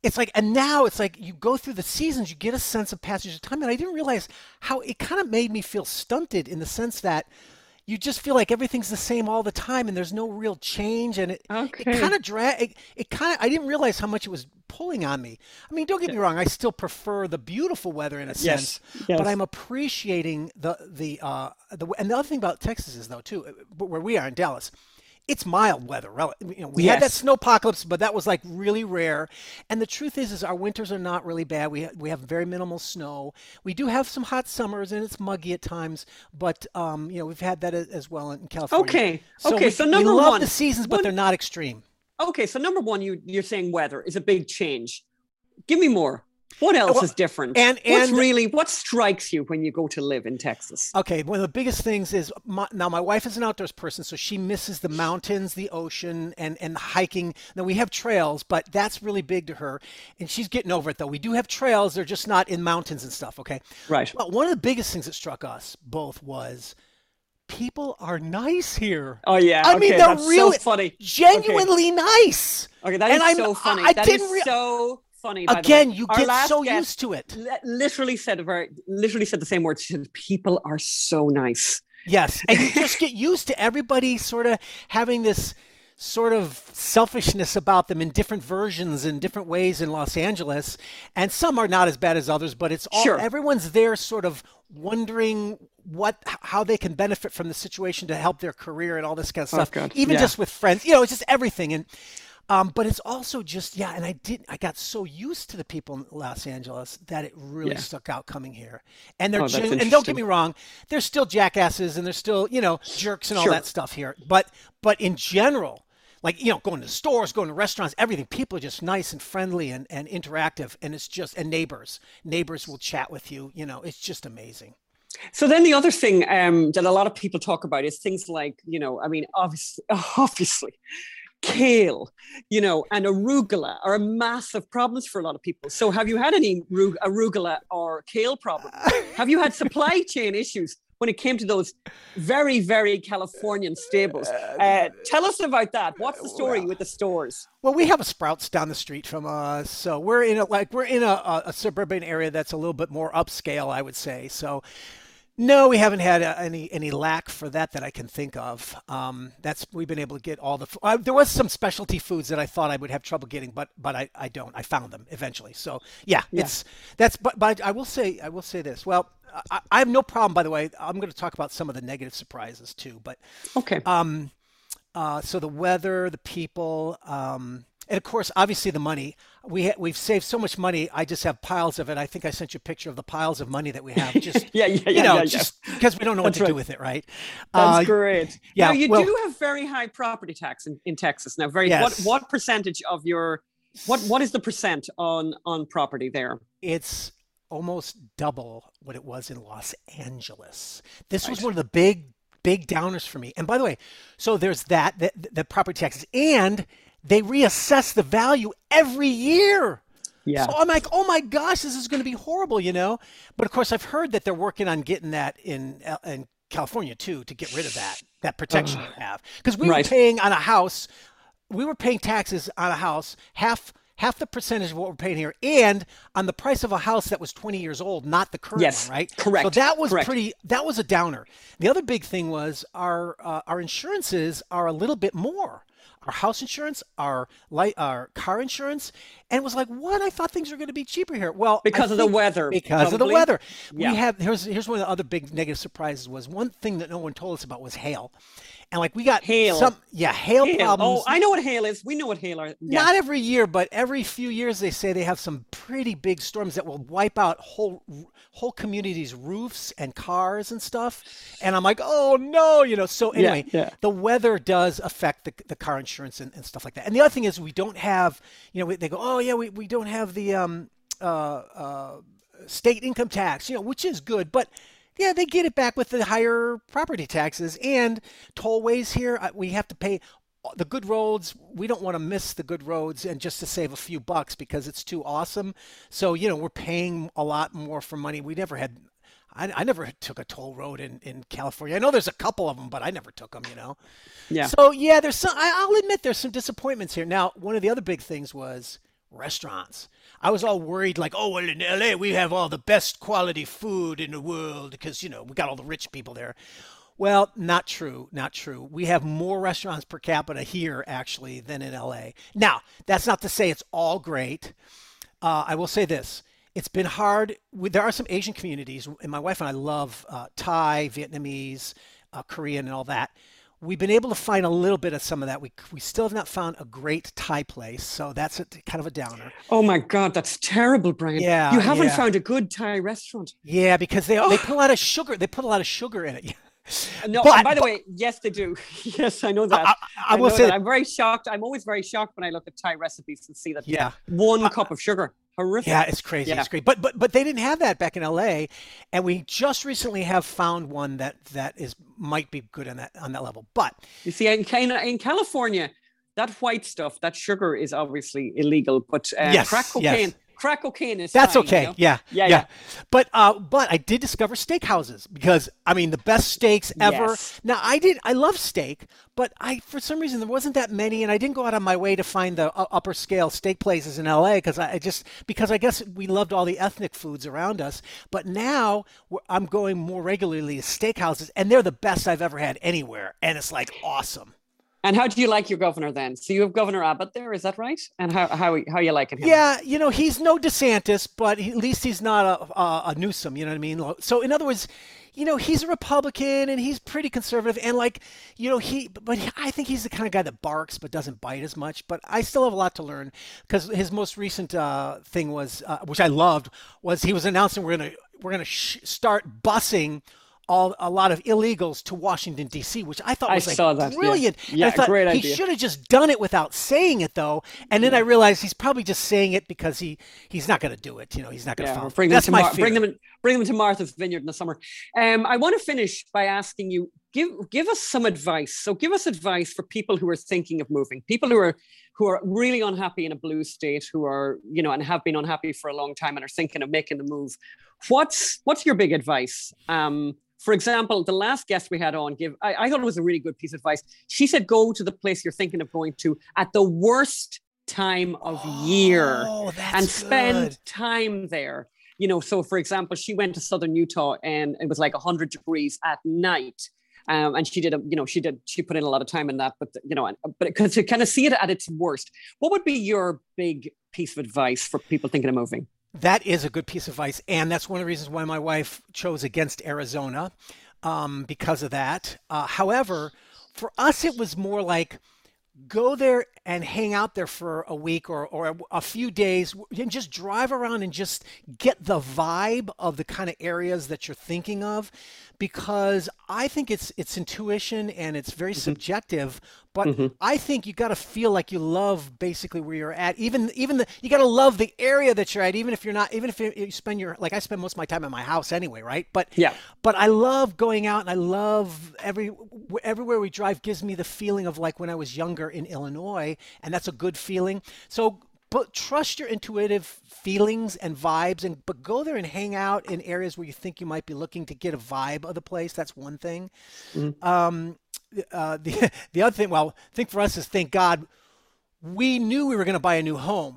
it's like, and now it's like you go through the seasons, you get a sense of passage of time. And I didn't realize how it kind of made me feel stunted, in the sense that you just feel like everything's the same all the time and there's no real change. And it, okay. it kind of drag, it, it kind of, I didn't realize how much it was pulling on me. I mean, don't get me wrong, I still prefer the beautiful weather in a sense, yes. Yes. but I'm appreciating the, the, uh, the, and the other thing about Texas is, though, too, where we are in Dallas, it's mild weather. You know, we yes. had that snowpocalypse, but that was like really rare. And the truth is, is our winters are not really bad. We, ha- we have very minimal snow. We do have some hot summers, and it's muggy at times. But um, you know, we've had that as well in California. Okay. So okay. We, so number we love one, the seasons, but one, they're not extreme. Okay. So number one, you you're saying weather is a big change. Give me more. What else well, is different? And, and what's really, what strikes you when you go to live in Texas? Okay, one of the biggest things is, my, now my wife is an outdoors person, so she misses the mountains, the ocean, and, and the hiking. Now we have trails, but that's really big to her, and she's getting over it, though. We do have trails, they're just not in mountains and stuff, okay? Right. But one of the biggest things that struck us both was, people are nice here. Oh yeah, I okay, mean they're that's really so funny. Genuinely okay. nice. Okay, that is and so I'm, funny. I, I that didn't is re- so. Funny, Again, you Our get so guest, used to it. Literally said a very, literally said the same words. She said, people are so nice. Yes, and you just get used to everybody sort of having this sort of selfishness about them in different versions, in different ways in Los Angeles, and some are not as bad as others. But it's all sure. everyone's there, sort of wondering what, how they can benefit from the situation to help their career and all this kind of stuff. Oh, God. Even yeah. just with friends, you know, it's just everything and. Um, but it's also just, yeah, and I did, I got so used to the people in Los Angeles that it really yeah. stuck out coming here. And they're, oh, gen- and don't get me wrong, they're still jackasses and they're still, you know, jerks and all sure. that stuff here. But, but in general, like, you know, going to stores, going to restaurants, everything, people are just nice and friendly and, and interactive. And it's just, and neighbors, neighbors will chat with you, you know, it's just amazing. So then the other thing um, that a lot of people talk about is things like, you know, I mean, obviously, obviously. kale, you know, and arugula are massive problems for a lot of people. So have you had any arugula or kale problems? Have you had supply chain issues when it came to those very, very Californian stables? Uh, tell us about that. What's the story well, with the stores? Well, we have a Sprouts down the street from us. So we're in a, like, we're in a, a suburban area that's a little bit more upscale, I would say. So no, we haven't had uh, any any lack for that that I can think of. Um, that's we've been able to get all the. Uh, there was some specialty foods that I thought I would have trouble getting, but but I, I don't. I found them eventually. So yeah, yeah. it's that's. But, but I will say I will say this. Well, I, I have no problem. By the way, I'm going to talk about some of the negative surprises too. But okay. Um, uh, so the weather, the people. Um, And of course, obviously the money, we ha- we've saved so much money. I just have piles of it. I think I sent you a picture of the piles of money that we have. Just, yeah, yeah, yeah, you know, yeah, yeah. just because we don't know That's what to right. do with it. Right. That's uh, great. Yeah. Now, you well, do have very high property tax in, in Texas. Now, very, yes. what, what percentage of your, what, what is the percent on, on property there? It's almost double what it was in Los Angeles. This right. was one of the big, big downers for me. And by the way, so there's that, the, the property taxes, and they reassess the value every year. Yeah. So I'm like, oh my gosh, this is going to be horrible, you know? But of course, I've heard that they're working on getting that in in California too, to get rid of that, that protection you have. Because we right. were paying on a house, we were paying taxes on a house, half half the percentage of what we're paying here, and on the price of a house that was twenty years old, not the current yes. one, right? Correct. So that was Correct. pretty, that was a downer. The other big thing was our uh, our insurances are a little bit more. Our house insurance, our light, our car insurance, and it was like, what? I thought things were going to be cheaper here. Well, because of the weather. Because probably. of the weather, yeah. we have. Here's here's one of the other big negative surprises was one thing that no one told us about was hail, and like we got hail. Some, yeah, hail, hail problems. Oh, I know what hail is. We know what hail are. Yeah. Not every year, but every few years they say they have some pretty big storms that will wipe out whole whole communities, roofs and cars and stuff. And I'm like, oh no, you know. So anyway, yeah, yeah. the weather does affect the the car insurance. Insurance and, and stuff like that. And the other thing is we don't have, you know, we, they go, oh yeah, we, we don't have the um, uh, uh, state income tax, you know, which is good, but yeah, they get it back with the higher property taxes and tollways here. We have to pay the good roads, we don't want to miss the good roads and just to save a few bucks because it's too awesome. So, you know, we're paying a lot more for money. We never had, I, I never took a toll road in, in California. I know there's a couple of them, but I never took them, you know? Yeah. So yeah, there's some, I, I'll admit there's some disappointments here. Now, one of the other big things was restaurants. I was all worried like, oh, well, in L A we have all the best quality food in the world because, you know, we got all the rich people there. Well, not true, not true. We have more restaurants per capita here, actually, than in L A. Now, that's not to say it's all great. Uh, I will say this. It's been hard. There are some Asian communities, and my wife and I love uh, Thai, Vietnamese, uh, Korean, and all that. We've been able to find a little bit of some of that. We we still have not found a great Thai place, so that's a, kind of a downer. Oh my God, that's terrible, Brian. Yeah, you haven't yeah. found a good Thai restaurant. Yeah, because they oh. they put a lot of sugar. They put a lot of sugar in it. No, but, and by the but, way, yes, they do. Yes, I know that. I, I, I will say that. I'm very shocked. I'm always very shocked when I look at Thai recipes and see that yeah. one uh, cup of sugar. Horrific. Yeah, it's crazy. Yeah. It's crazy. But but but they didn't have that back in L A, and we just recently have found one that that is might be good on that on that level. But you see, in in California, that white stuff, that sugar is obviously illegal. But uh, yes, crack cocaine. Yes. Crack cocaine is that's fine, okay. You know? yeah, yeah, yeah, yeah. But uh, but I did discover steakhouses because I mean the best steaks ever. Yes. Now I did I love steak, but I for some reason there wasn't that many, and I didn't go out on my way to find the upper scale steak places in L A because I just because I guess we loved all the ethnic foods around us. But now I'm going more regularly to steakhouses, and they're the best I've ever had anywhere, and it's like awesome. And how do you like your governor then? So you have Governor Abbott there, is that right? And how how how you liking him? Yeah, you know, he's no DeSantis, but he, at least he's not a, a a Newsom. You know what I mean? So in other words, you know, he's a Republican and he's pretty conservative, and like, you know, he. But he, I think he's the kind of guy that barks but doesn't bite as much. But I still have a lot to learn because his most recent uh, thing was, uh, which I loved, was he was announcing we're gonna we're gonna sh- start busing. All, a lot of illegals to Washington, D C, which I thought was I like saw that, brilliant. Yeah, yeah, and I thought great idea. He should have just done it without saying it, though. And then yeah. I realized he's probably just saying it because he he's not going to do it. You know, he's not going yeah, to. Bring them That's to my Mar- bring them in, bring them to Martha's Vineyard in the summer. Um, I want to finish by asking you give give us some advice. So give us advice for people who are thinking of moving, people who are who are really unhappy in a blue state, who are you know and have been unhappy for a long time and are thinking of making the move. What's what's your big advice? Um, For example, the last guest we had on give, I, I thought it was a really good piece of advice. She said, go to the place you're thinking of going to at the worst time of oh, year and spend good. time there. You know, so for example, she went to Southern Utah and it was like one hundred degrees at night. Um, and she did, a, you know, she did, she put in a lot of time in that, but you know, but to kind of see it at its worst, what would be your big piece of advice for people thinking of moving? That is a good piece of advice, and that's one of the reasons why my wife chose against Arizona, um, because of that. Uh, however, for us, it was more like go there and hang out there for a week or, or a, a few days and just drive around and just get the vibe of the kind of areas that you're thinking of, because I think it's it's intuition and it's very mm-hmm. subjective. But mm-hmm. I think you got to feel like you love basically where you're at. Even even the you got to love the area that you're at, even if you're not, even if you spend your, like I spend most of my time at my house anyway, right? But yeah. But I love going out, and I love every everywhere we drive gives me the feeling of like when I was younger in Illinois, and that's a good feeling. So but trust your intuitive feelings and vibes, and but go there and hang out in areas where you think you might be looking to get a vibe of the place. That's one thing. Mm-hmm. Um, Uh, the the other thing, well, I think for us is thank God we knew we were going to buy a new home,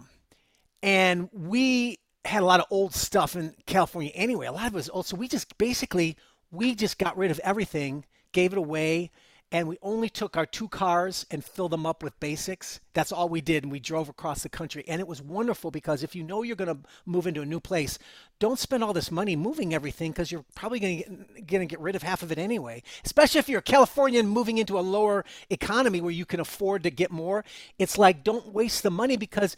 and we had a lot of old stuff in California anyway. A lot of it was old, so we just basically we just got rid of everything, gave it away, and we only took our two cars and filled them up with basics. That's all we did, and we drove across the country, and it was wonderful because if you know you're going to move into a new place, don't spend all this money moving everything because you're probably going to get rid of half of it anyway, especially if you're a Californian moving into a lower economy where you can afford to get more. It's like, don't waste the money because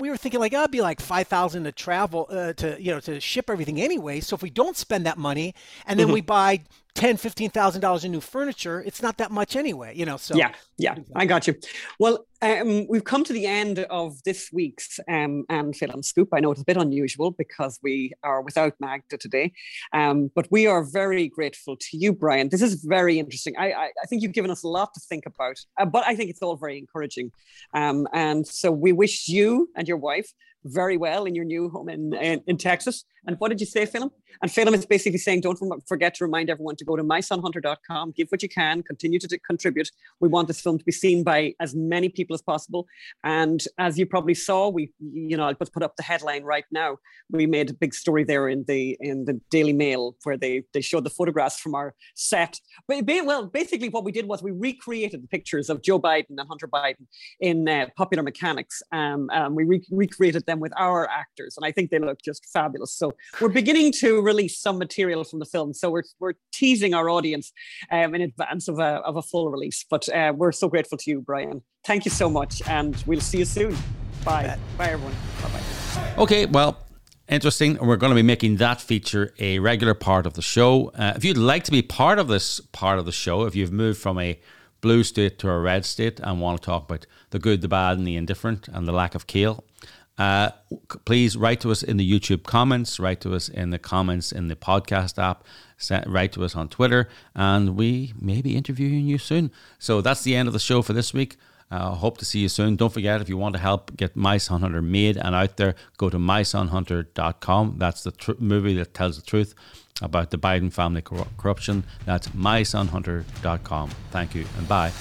we were thinking like, oh, it'd be like five thousand dollars to travel, uh, to, you know, to ship everything anyway. So if we don't spend that money and then mm-hmm. we buy ten thousand dollars, fifteen thousand dollars in new furniture, it's not that much anyway, you know, so. Yeah, yeah, I got you. Well, Um, we've come to the end of this week's um, Allen Film Scoop. I know it's a bit unusual because we are without Magda today, um, but we are very grateful to you, Brian. This is very interesting. I, I, I think you've given us a lot to think about, uh, but I think it's all very encouraging. Um, and so we wish you and your wife very well in your new home in, in, in Texas. And what did you say, Phelim? And Phelim is basically saying, don't forget to remind everyone to go to my son hunter dot com, give what you can, continue to contribute. We want this film to be seen by as many people as possible. And as you probably saw, we, you know, I'll put up the headline right now. We made a big story there in the in the Daily Mail where they, they showed the photographs from our set. But, well, basically what we did was we recreated the pictures of Joe Biden and Hunter Biden in uh, Popular Mechanics. Um, um, we re recreated them with our actors, and I think they look just fabulous. So we're beginning to release some material from the film. So we're, we're teasing our audience um, in advance of a, of a full release. But uh, we're so grateful to you, Brian. Thank you so much, and we'll see you soon. Bye. Bye, everyone. Bye-bye. Okay, well, interesting. We're going to be making that feature a regular part of the show. Uh, if you'd like to be part of this part of the show, if you've moved from a blue state to a red state and want to talk about the good, the bad, and the indifferent, and the lack of kale, Uh, please write to us in the YouTube comments, write to us in the comments in the podcast app, write to us on Twitter, and we may be interviewing you soon. So that's the end of the show for this week. Uh, hope to see you soon. Don't forget, if you want to help get My Son Hunter made and out there, go to my son hunter dot com. That's the tr- movie that tells the truth about the Biden family cor- corruption. That's my son hunter dot com. Thank you and bye.